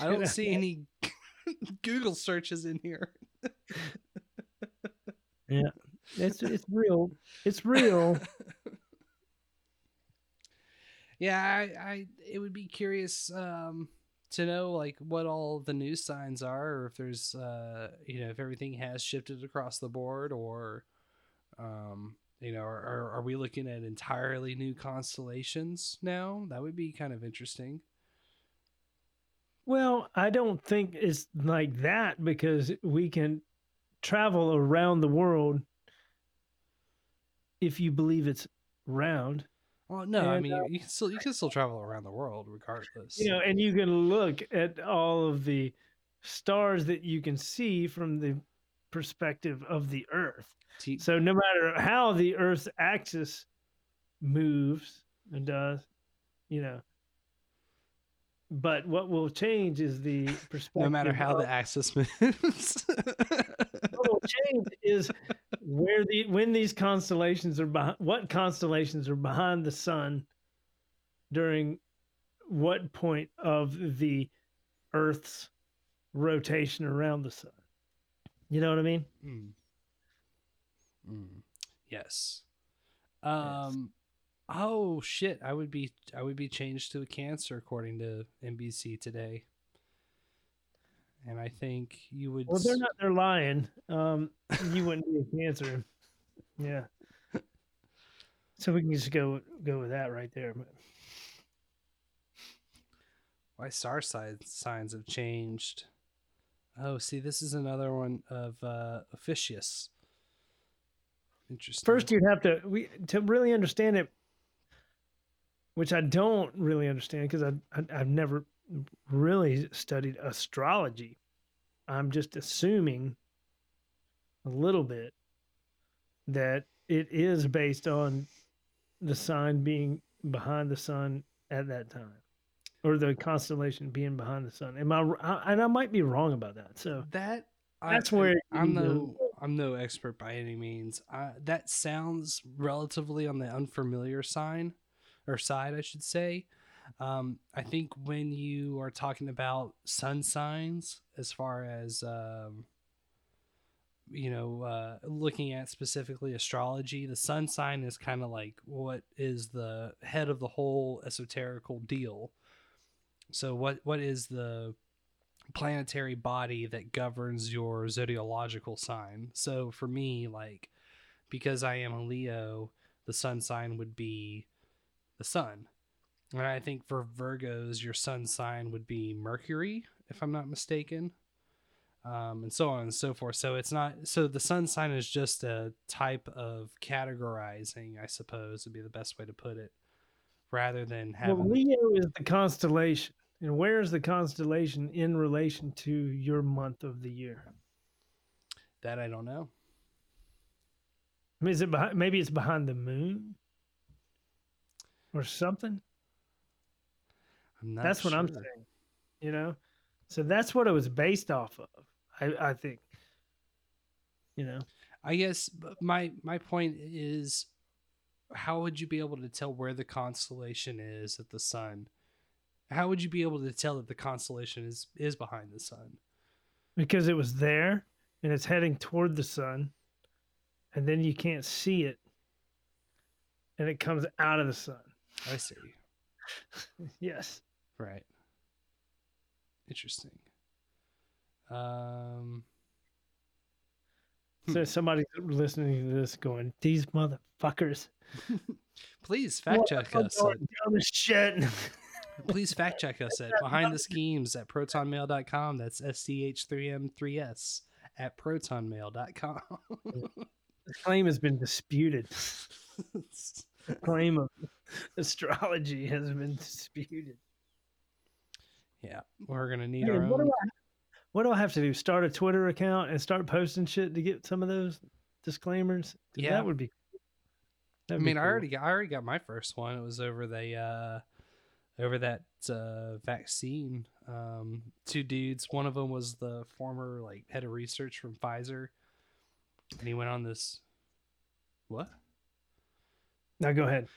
I don't see any Google searches in here. Yeah, it's real. It's real. Yeah, it would be curious to know like what all the new signs are, or if there's if everything has shifted across the board, or are we looking at entirely new constellations now? That would be kind of interesting. Well, I don't think it's like that, because we can travel around the world if you believe it's round. Well, no, and, I mean, you can still travel around the world regardless. You know, and you can look at all of the stars that you can see from the perspective of the Earth. So no matter how the Earth's axis moves and does, but what will change is the perspective. No matter how the axis moves. What will change is when these constellations are behind. What constellations are behind the sun during what point of the Earth's rotation around the sun? You know what I mean? Yes. Yes. Oh shit! I would be changed to a Cancer according to NBC today, and I think you would. Well, they're not. They're lying. You wouldn't be a Cancer. Yeah. So we can just go with that right there. Why star signs have changed? Oh, see, this is another one of Ophiuchus. Interesting. First, you'd have to really understand it. Which I don't really understand, because I've never really studied astrology. I'm just assuming a little bit that it is based on the sign being behind the sun at that time, or the constellation being behind the sun. And I might be wrong about that. So I'm no expert by any means. That sounds relatively on the unfamiliar sign. Or side, I should say. I think when you are talking about sun signs, as far as you know, looking at specifically astrology, the sun sign is kind of like what is the head of the whole esoterical deal. So what is the planetary body that governs your zodiological sign? So for me, like, because I am a Leo, the sun sign would be the sun. And I think for Virgos, your sun sign would be Mercury, if I'm not mistaken. And so on and so forth. So it's not, so the sun sign is just a type of categorizing, I suppose would be the best way to put it, rather than having. Well, Leo is the constellation, and where's the constellation in relation to your month of the year? That I don't know. I mean, is it behind, maybe it's behind the moon or something? I'm not. That's sure. What I'm saying. You know, so that's what it was based off of. I think. You know, I guess my point is, how would you be able to tell where the constellation is at the sun? How would you be able to tell that the constellation is behind the sun? Because it was there and it's heading toward the sun, and then you can't see it, and it comes out of the sun. I see. Yes. Right. Interesting. So somebody's listening to this going, these motherfuckers. Please fact check us. Shit. Please fact check us at Behind the Schemes at protonmail.com. That's SCH3M3S at protonmail.com. The claim has been disputed. The claim of astrology has been disputed. Yeah, we're going to need our own. What do I have to do? Start a Twitter account and start posting shit to get some of those disclaimers? Yeah. That would be cool. I mean, cool. I already got my first one. It was over the over that vaccine. Two dudes. One of them was the former like head of research from Pfizer, and he went on this. What? Now go ahead.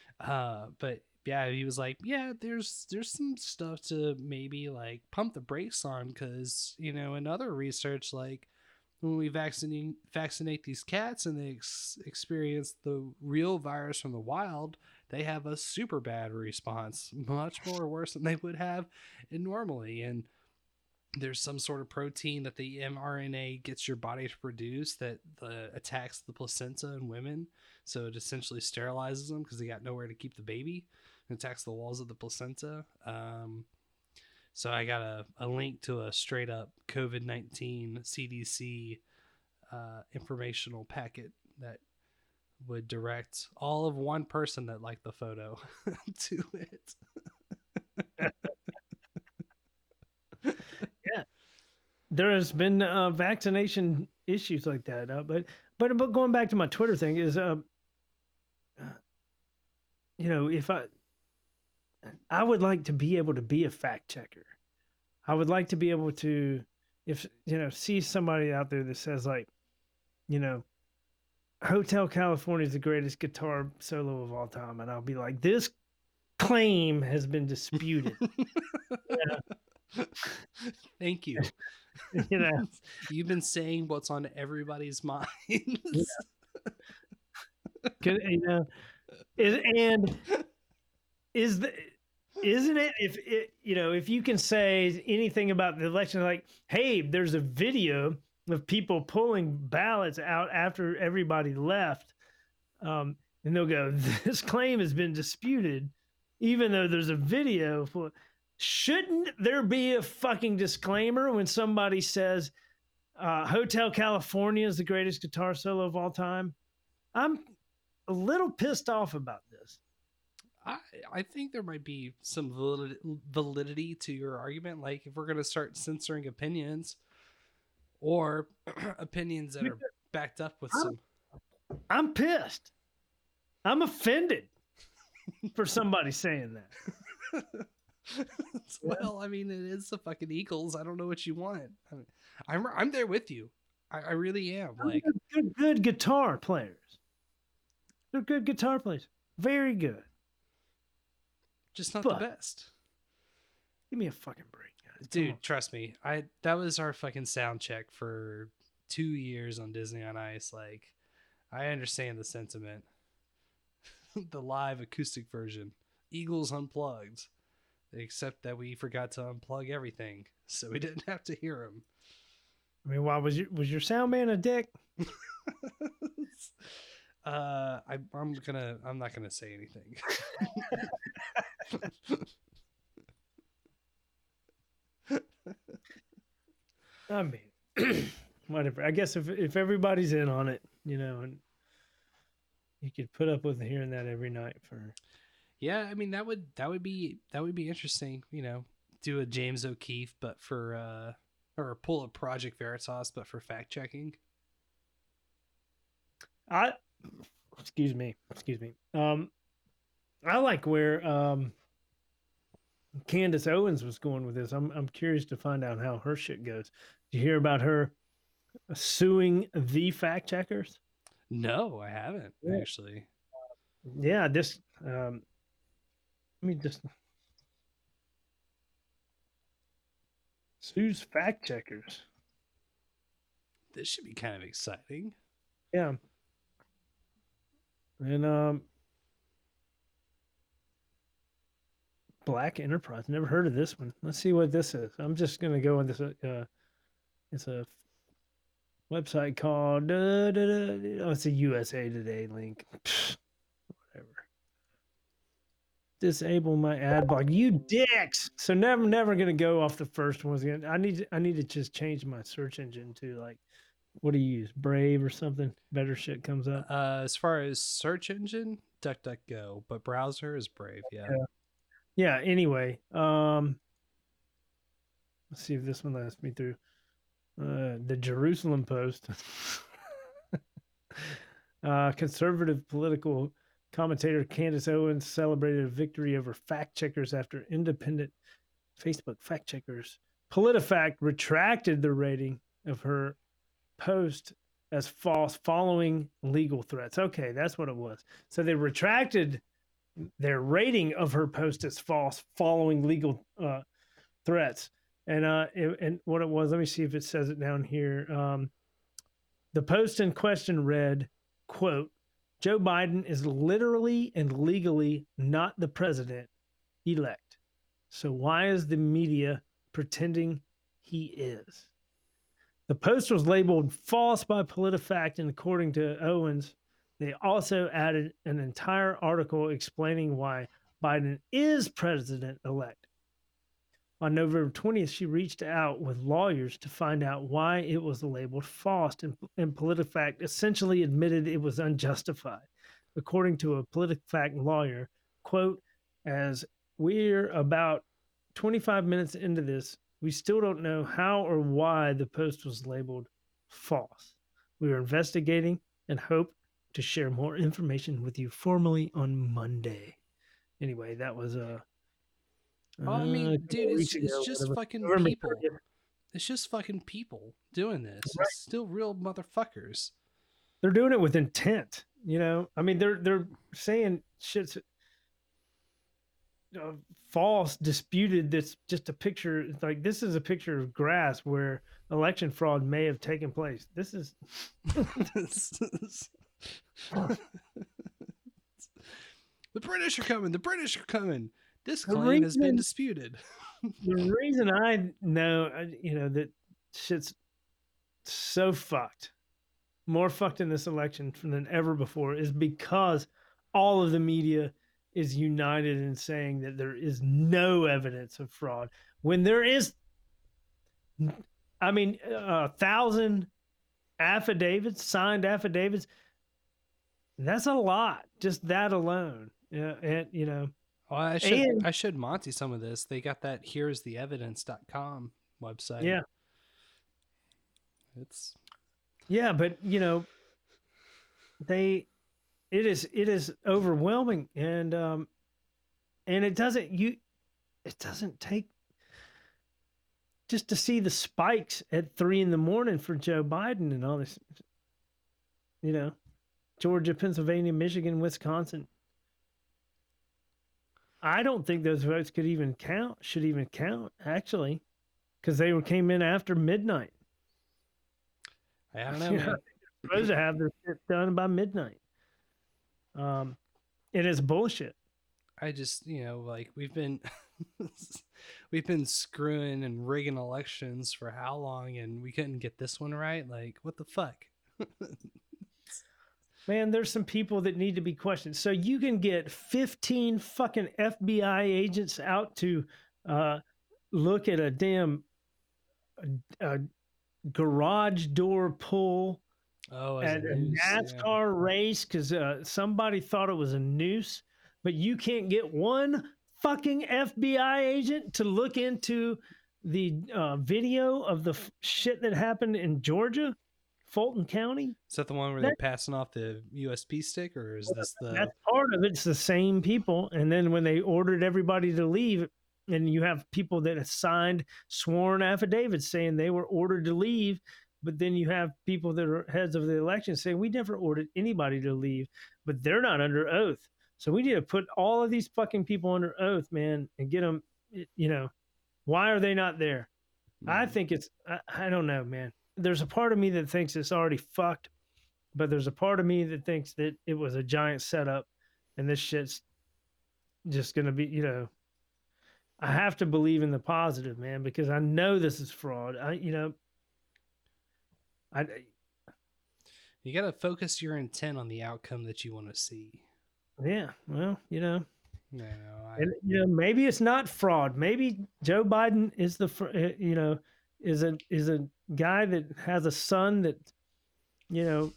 But yeah, he was like, yeah, there's some stuff to maybe like pump the brakes on, because you know, in other research, like when we vaccinate these cats and they experience the real virus from the wild, they have a super bad response, much more worse than they would have normally. And there's some sort of protein that the mRNA gets your body to produce that attacks the placenta in women. So it essentially sterilizes them because they got nowhere to keep the baby, and attacks the walls of the placenta. So I got a link to a straight up COVID-19 CDC informational packet that would direct all of one person that liked the photo to it. Yeah, there has been vaccination issues like that, but going back to my Twitter thing is, you know, if I would like to be able to be a fact checker. I would like to be able to, if you know, see somebody out there that says like, you know, Hotel California is the greatest guitar solo of all time, and I'll be like, this claim has been disputed. Yeah. Thank you. You know, you've been saying what's on everybody's mind. You know, isn't it? If it, you know, if you can say anything about the election, like, hey, there's a video of people pulling ballots out after everybody left, and they'll go, this claim has been disputed, even though there's a video for. Shouldn't there be a fucking disclaimer when somebody says Hotel California is the greatest guitar solo of all time? I'm a little pissed off about this. I think there might be some validity to your argument. Like if we're going to start censoring opinions or opinions that are backed up with I'm pissed. I'm offended for somebody saying that. Well, I mean, it is the fucking Eagles. I don't know what you want. I mean, I'm there with you. I really am. Like good guitar players. They're good guitar players. Very good. Just not the best. Give me a fucking break, guys. Dude, trust me. That was our fucking sound check for 2 years on Disney on Ice, like, I understand the sentiment. The live acoustic version. Eagles unplugged. Except that we forgot to unplug everything, so we didn't have to hear him. I mean, why was your sound man a dick? I'm not gonna say anything. I mean, whatever. I guess if everybody's in on it, you know, and you could put up with hearing that every night for. Yeah, I mean that would be interesting, you know. Do a James O'Keefe, but for or pull a Project Veritas, but for fact checking. Excuse me. I like where Candace Owens was going with this. I'm curious to find out how her shit goes. Did you hear about her suing the fact checkers? No, I haven't actually. Yeah, this. Let me just sues fact checkers. This should be kind of exciting. Yeah. And Black Enterprise. Never heard of this one. Let's see what this is. I'm just gonna go on this. It's a website called. Oh, it's a USA Today link. Pfft. Disable my ad block, you dicks. So never gonna go off the first one again. I need to just change my search engine to, like, what do you use, Brave or something? Better shit comes up. As far as search engine, DuckDuckGo, but browser is Brave. Yeah. Anyway, let's see if this one lasts me through. The Jerusalem Post, conservative political. Commentator Candace Owens celebrated a victory over fact checkers after independent Facebook fact checkers PolitiFact retracted the rating of her post as false following legal threats. Okay, that's what it was. So they retracted their rating of her post as false following legal threats. And what it was, let me see if it says it down here. The post in question read, quote, Joe Biden is literally and legally not the president-elect. So why is the media pretending he is? The post was labeled false by PolitiFact, and according to Owens, they also added an entire article explaining why Biden is president-elect. On November 20th, she reached out with lawyers to find out why it was labeled false, and PolitiFact essentially admitted it was unjustified. According to a PolitiFact lawyer, quote, as we're about 25 minutes into this, we still don't know how or why the post was labeled false. We are investigating and hope to share more information with you formally on Monday. Anyway, that was a... Well, I mean, dude, it's just fucking people. It's just fucking people doing this. Right. It's still real motherfuckers. They're doing it with intent, you know. I mean, they're saying shit's false, disputed. That's just a picture. It's like, this is a picture of grass where election fraud may have taken place. This is. The British are coming. The British are coming. This claim has been disputed. The reason I know, you know, that shit's so fucked, more fucked in this election than ever before, is because all of the media is united in saying that there is no evidence of fraud. When there is, I mean, 1,000 affidavits, signed affidavits, that's a lot, just that alone. Yeah, and, you know, well, I should Monty some of this. They got that here's the evidence.com website. Yeah. But you know, it is overwhelming, and it doesn't take just to see the spikes at 3 a.m. for Joe Biden and all this, you know, Georgia, Pennsylvania, Michigan, Wisconsin. I don't think those votes should even count, actually, because they came in after midnight. I don't know. Yeah, supposed to have this shit done by midnight. It is bullshit. I just, you know, like we've been screwing and rigging elections for how long, and we couldn't get this one right. Like, what the fuck? Man, there's some people that need to be questioned. So you can get 15 fucking FBI agents out to look at a damn garage door pull at a NASCAR race because somebody thought it was a noose, but you can't get one fucking FBI agent to look into the video of the shit that happened in Georgia. Fulton County? Is that the one where they're passing off the USB stick, or is this the... That's part of it. It's the same people. And then when they ordered everybody to leave, and you have people that have signed sworn affidavits saying they were ordered to leave, but then you have people that are heads of the election saying, we never ordered anybody to leave, but they're not under oath. So we need to put all of these fucking people under oath, man, and get them, you know, why are they not there? Mm. I think it's... I don't know, man. There's a part of me that thinks it's already fucked, but there's a part of me that thinks that it was a giant setup and this shit's just going to be, you know, I have to believe in the positive, man, because I know this is fraud. You got to focus your intent on the outcome that you want to see. Yeah. Well, you know, maybe it's not fraud. Maybe Joe Biden is the, you know, is a guy that has a son that, you know,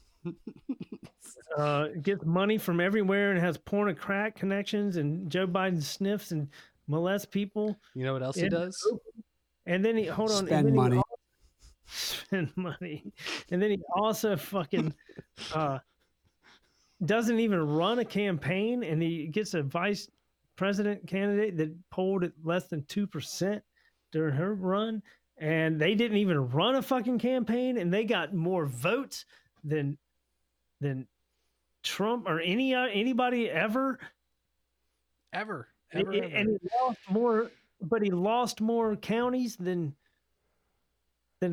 gets money from everywhere and has porn and crack connections, and Joe Biden sniffs and molests people. You know what else he does? And then he spend money. And then he also fucking doesn't even run a campaign, and he gets a vice president candidate that polled at less than 2% during her run. And they didn't even run a fucking campaign, and they got more votes than Trump or anybody ever. And he lost more, but he lost more counties than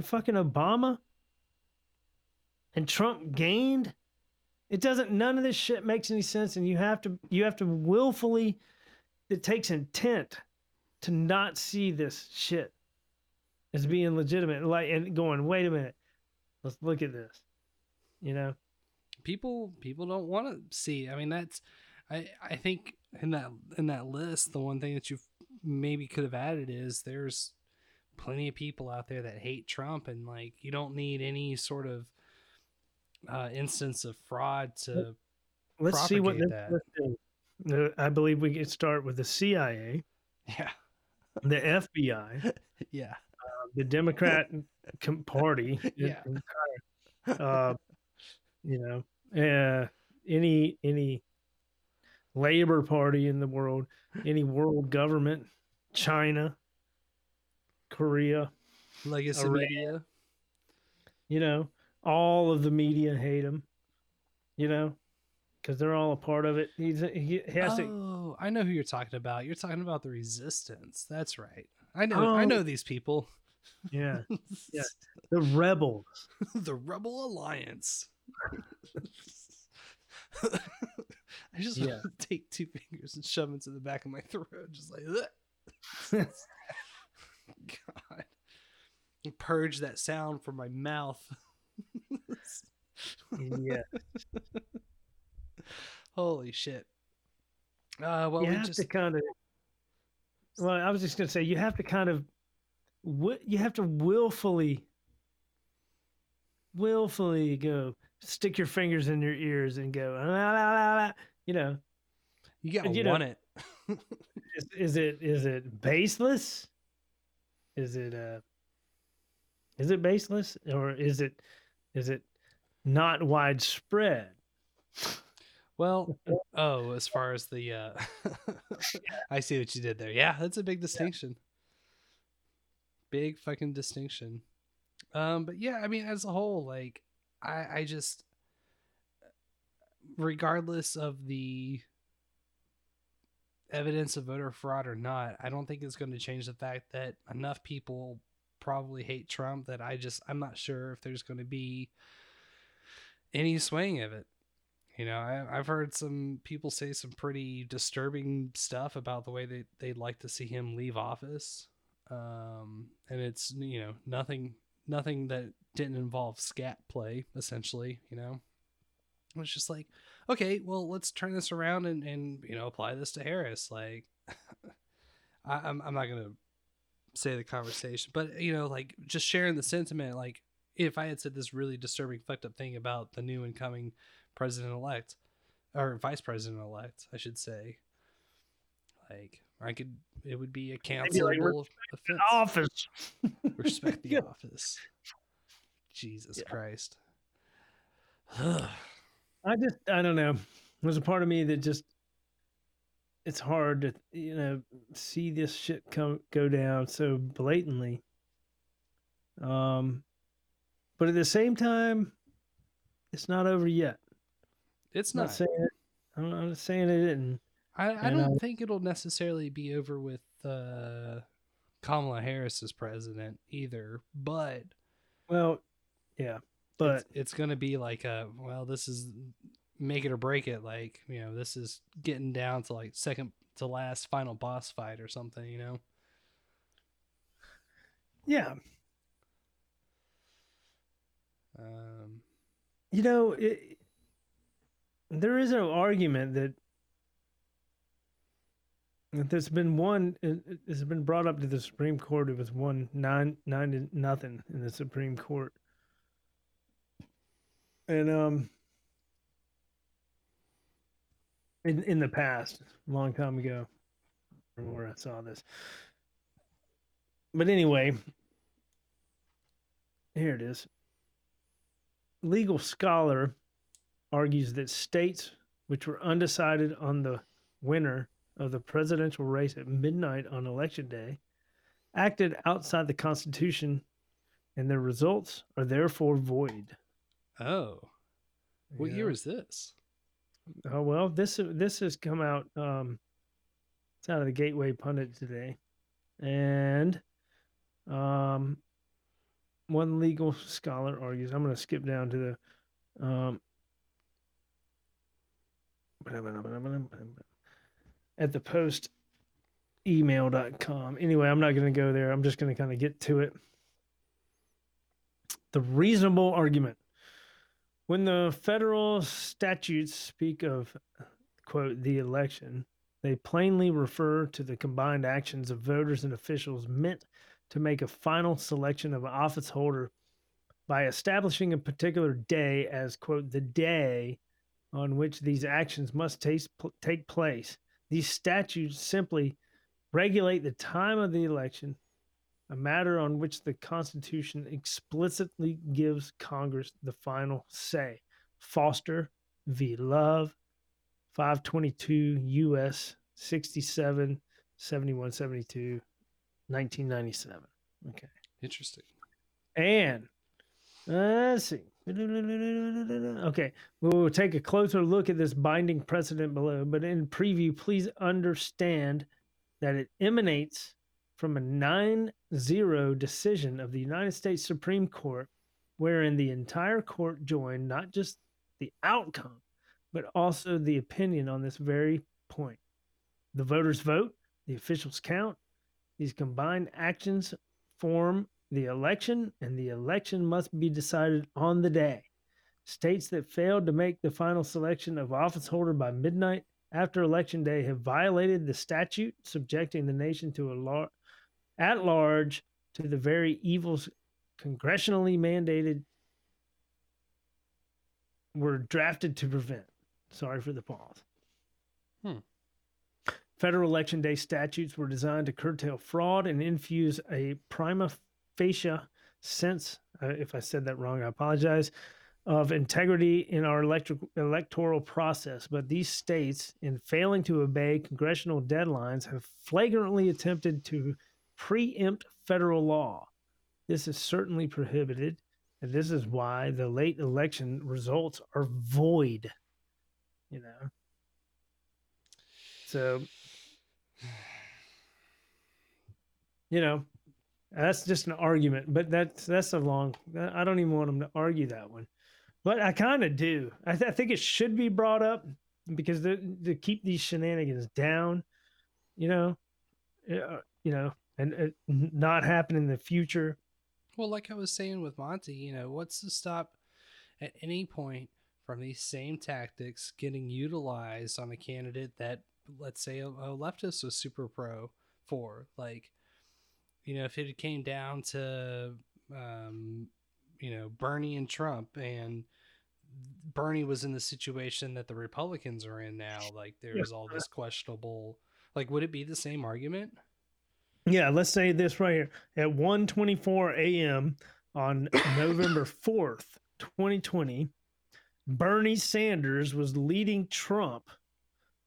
fucking Obama. And Trump gained. It doesn't. None of this shit makes any sense, and you have to willfully. It takes intent to not see this shit as being legitimate, like, and going, wait a minute, let's look at this. You know, people don't want to see. I mean, that's, I think in that list, the one thing that you maybe could have added is there's plenty of people out there that hate Trump, and like, you don't need any sort of instance of fraud to. Let's see what that. I believe we can start with the CIA. Yeah. The FBI. Yeah. The Democrat Party, yeah. You know, any labor party in the world, any world government, China, Korea, legacy media, you know, all of the media hate him, you know, because they're all a part of it. I know who you're talking about. You're talking about the resistance. That's right. I know these people. Yeah. Yeah. The rebels. The Rebel Alliance. I just want to take two fingers and shove into the back of my throat, just like that. God. Purge that sound from my mouth. Yeah. Holy shit. I was just going to say, you have to kind of, you have to willfully go stick your fingers in your ears and go, la, la, la, la, you know, you got to want it. Is it baseless? Is it baseless, or is it not widespread? Well, as far as the, I see what you did there. Yeah, that's a big distinction. Yeah. Big fucking distinction. But yeah, I mean, as a whole, like, I just, regardless of the evidence of voter fraud or not, I don't think it's going to change the fact that enough people probably hate Trump that I'm not sure if there's going to be any swaying of it. You know, I've heard some people say some pretty disturbing stuff about the way that they'd like to see him leave office. And it's, you know, nothing that didn't involve scat play, essentially, you know. It was just like, okay, well, let's turn this around and you know, apply this to Harris. Like, I'm not going to say the conversation, but, you know, like, just sharing the sentiment. Like, if I had said this really disturbing, fucked up thing about the new incoming president-elect, or vice president-elect, I should say, like, it would be a cancelable offense. Office. Respect the office. Jesus Christ. I don't know. There's a part of me that just, it's hard to, you know, see this shit go down so blatantly. But at the same time, it's not over yet. It's not. I'm not saying it isn't. I don't think it'll necessarily be over with Kamala Harris as president either, but... Well, yeah, but... It's going to be like, this is make it or break it. Like, you know, this is getting down to like second to last final boss fight or something, you know? Yeah. You know, there is an argument that it's been brought up to the Supreme Court. It was 9-0 in the Supreme Court. And in the past, a long time ago, I don't know where I saw this. But anyway, here it is. Legal scholar argues that states which were undecided on the winner of the presidential race at midnight on election day acted outside the Constitution, and their results are therefore void. Oh, what year is this? Oh, well, this has come out. It's out of the Gateway Pundit today, and one legal scholar argues. I'm going to skip down to the. At the postemail.com. Anyway, I'm not going to go there. I'm just going to kind of get to it. The reasonable argument. When the federal statutes speak of, quote, the election, they plainly refer to the combined actions of voters and officials meant to make a final selection of an office holder by establishing a particular day as, quote, the day on which these actions must take place. These statutes simply regulate the time of the election, a matter on which the Constitution explicitly gives Congress the final say. Foster v. Love, 522 U.S. 67, 71, 72, 1997. Okay. Interesting. And let's see. Okay, we'll take a closer look at this binding precedent below, but in preview, please understand that it emanates from a 9-0 decision of the United States Supreme Court, wherein the entire court joined not just the outcome, but also the opinion on this very point. The voters vote, the officials count, these combined actions form the election, and the election must be decided on the day. States that failed to make the final selection of office holder by midnight after election day have violated the statute, subjecting the nation at large to the very evils congressionally mandated were drafted to prevent. Sorry for the pause. Federal election day statutes were designed to curtail fraud and infuse a prima facie sense, if I said that wrong, I apologize, of integrity in our electoral process. But these states, in failing to obey congressional deadlines, have flagrantly attempted to preempt federal law. This is certainly prohibited, and this is why the late election results are void. You know? So, you know, That's just an argument, but that's a long, I don't even want them to argue that one, but I kind of do. I think it should be brought up because to keep these shenanigans down, you know, and not happen in the future. Well, like I was saying with Monty, what's to stop at any point from these same tactics getting utilized on a candidate that, let's say, a leftist was super pro for, like, if it came down to, Bernie and Trump, and Bernie was in the situation that the Republicans are in now, like there was all this questionable, like, would it be the same argument? Yeah. Let's say this right here at 1:24 a.m. on November 4th, 2020, Bernie Sanders was leading Trump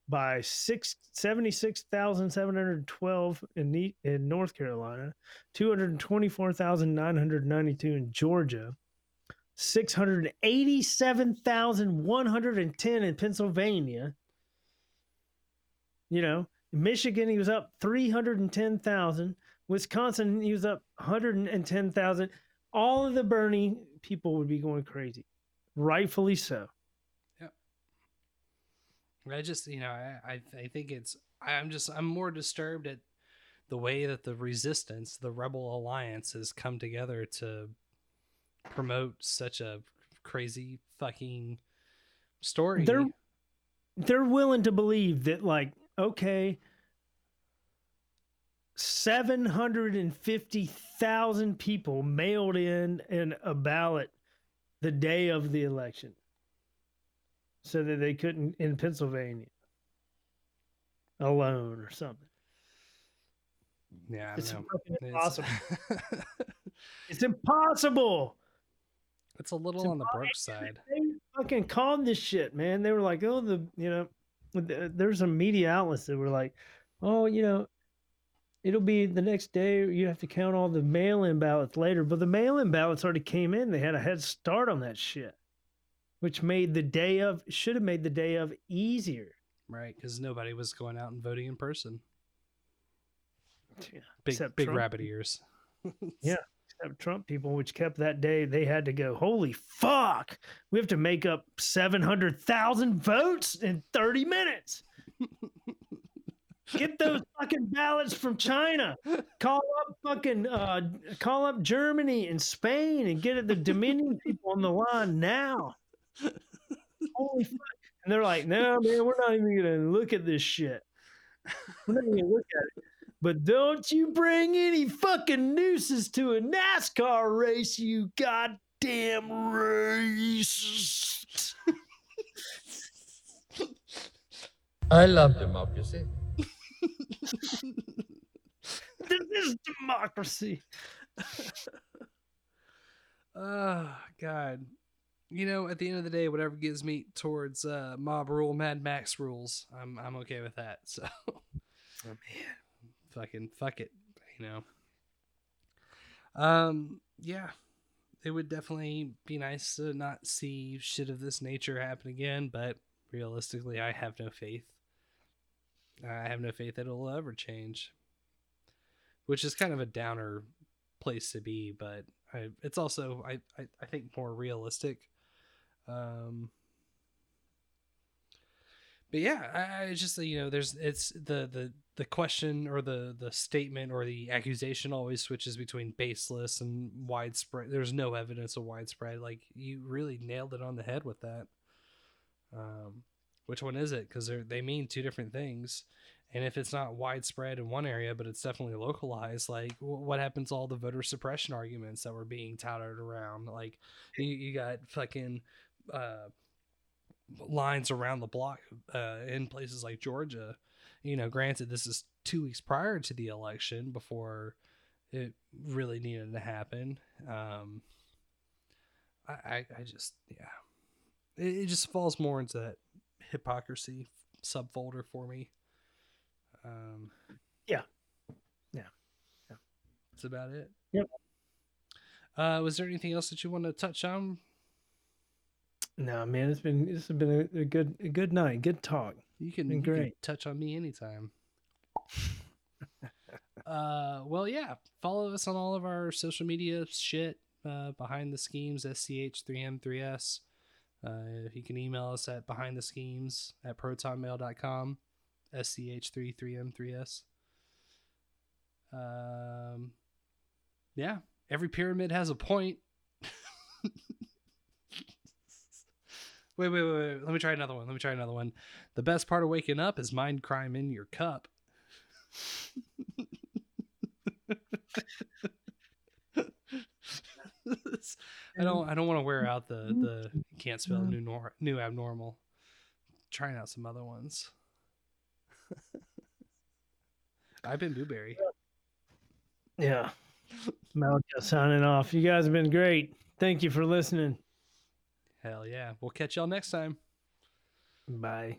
by 76,712 in North Carolina, 224,992 in Georgia, 687,110 in Pennsylvania. In Michigan, he was up 310,000. Wisconsin, he was up 110,000. All of the Bernie people would be going crazy. Rightfully so. I just, I think it's, I'm more disturbed at the way that the resistance, the rebel alliance has come together to promote such a crazy fucking story. They're willing to believe that, like, okay, 750,000 people mailed in a ballot the day of the election. So that they couldn't in Pennsylvania alone or something. Yeah, it's impossible. It's impossible. It's a little on the Brooks side. They fucking called this shit, man. They were like, oh, there's some media outlets that were like, oh, it'll be the next day. You have to count all the mail-in ballots later. But the mail-in ballots already came in. They had a head start on that shit. Which should have made the day of easier. Right, because nobody was going out and voting in person. Yeah, big Trump. Rabbit ears. Yeah, except Trump people, which kept that day, they had to go, holy fuck, we have to make up 700,000 votes in 30 minutes. Get those fucking ballots from China. Call up Germany and Spain and get the Dominion people on the line now. Holy fuck. And they're like, no, man, we're not even going to look at this shit. We're not even going to look at it. But don't you bring any fucking nooses to a NASCAR race, you goddamn racist. I love democracy. This is democracy. Oh, God. At the end of the day, whatever gives me towards mob rule, Mad Max rules, I'm okay with that. So, oh, man, fucking fuck it, Yeah, it would definitely be nice to not see shit of this nature happen again. But realistically, I have no faith. I have no faith that it'll ever change, which is kind of a downer place to be. But it's also, I think, more realistic. But yeah, I just, there's, it's the question or the statement or the accusation always switches between baseless and widespread. There's no evidence of widespread. Like, you really nailed it on the head with that. Which one is it? Because they mean two different things. And if it's not widespread in one area, but it's definitely localized, like what happens to all the voter suppression arguments that were being touted around? Like you got fucking lines around the block in places like Georgia. Granted, this is 2 weeks prior to the election before it really needed to happen. I just, yeah, it just falls more into that hypocrisy subfolder for me. Yeah. That's about it. Yep. Was there anything else that you want to touch on? No, man, this has been a good night, good talk. You can touch on me anytime. Well, yeah, follow us on all of our social media shit. Behind the Schemes, SCH3M3S. You can email us at behindtheschemes@protonmail.com, SCH33M3S. Yeah, every pyramid has a point. Wait. Let me try another one. The best part of waking up is mind crime in your cup. I don't want to wear out the can't spell new abnormal. I'm trying out some other ones. I've been Blueberry. Yeah. Malika signing off. You guys have been great. Thank you for listening. Hell yeah. We'll catch y'all next time. Bye.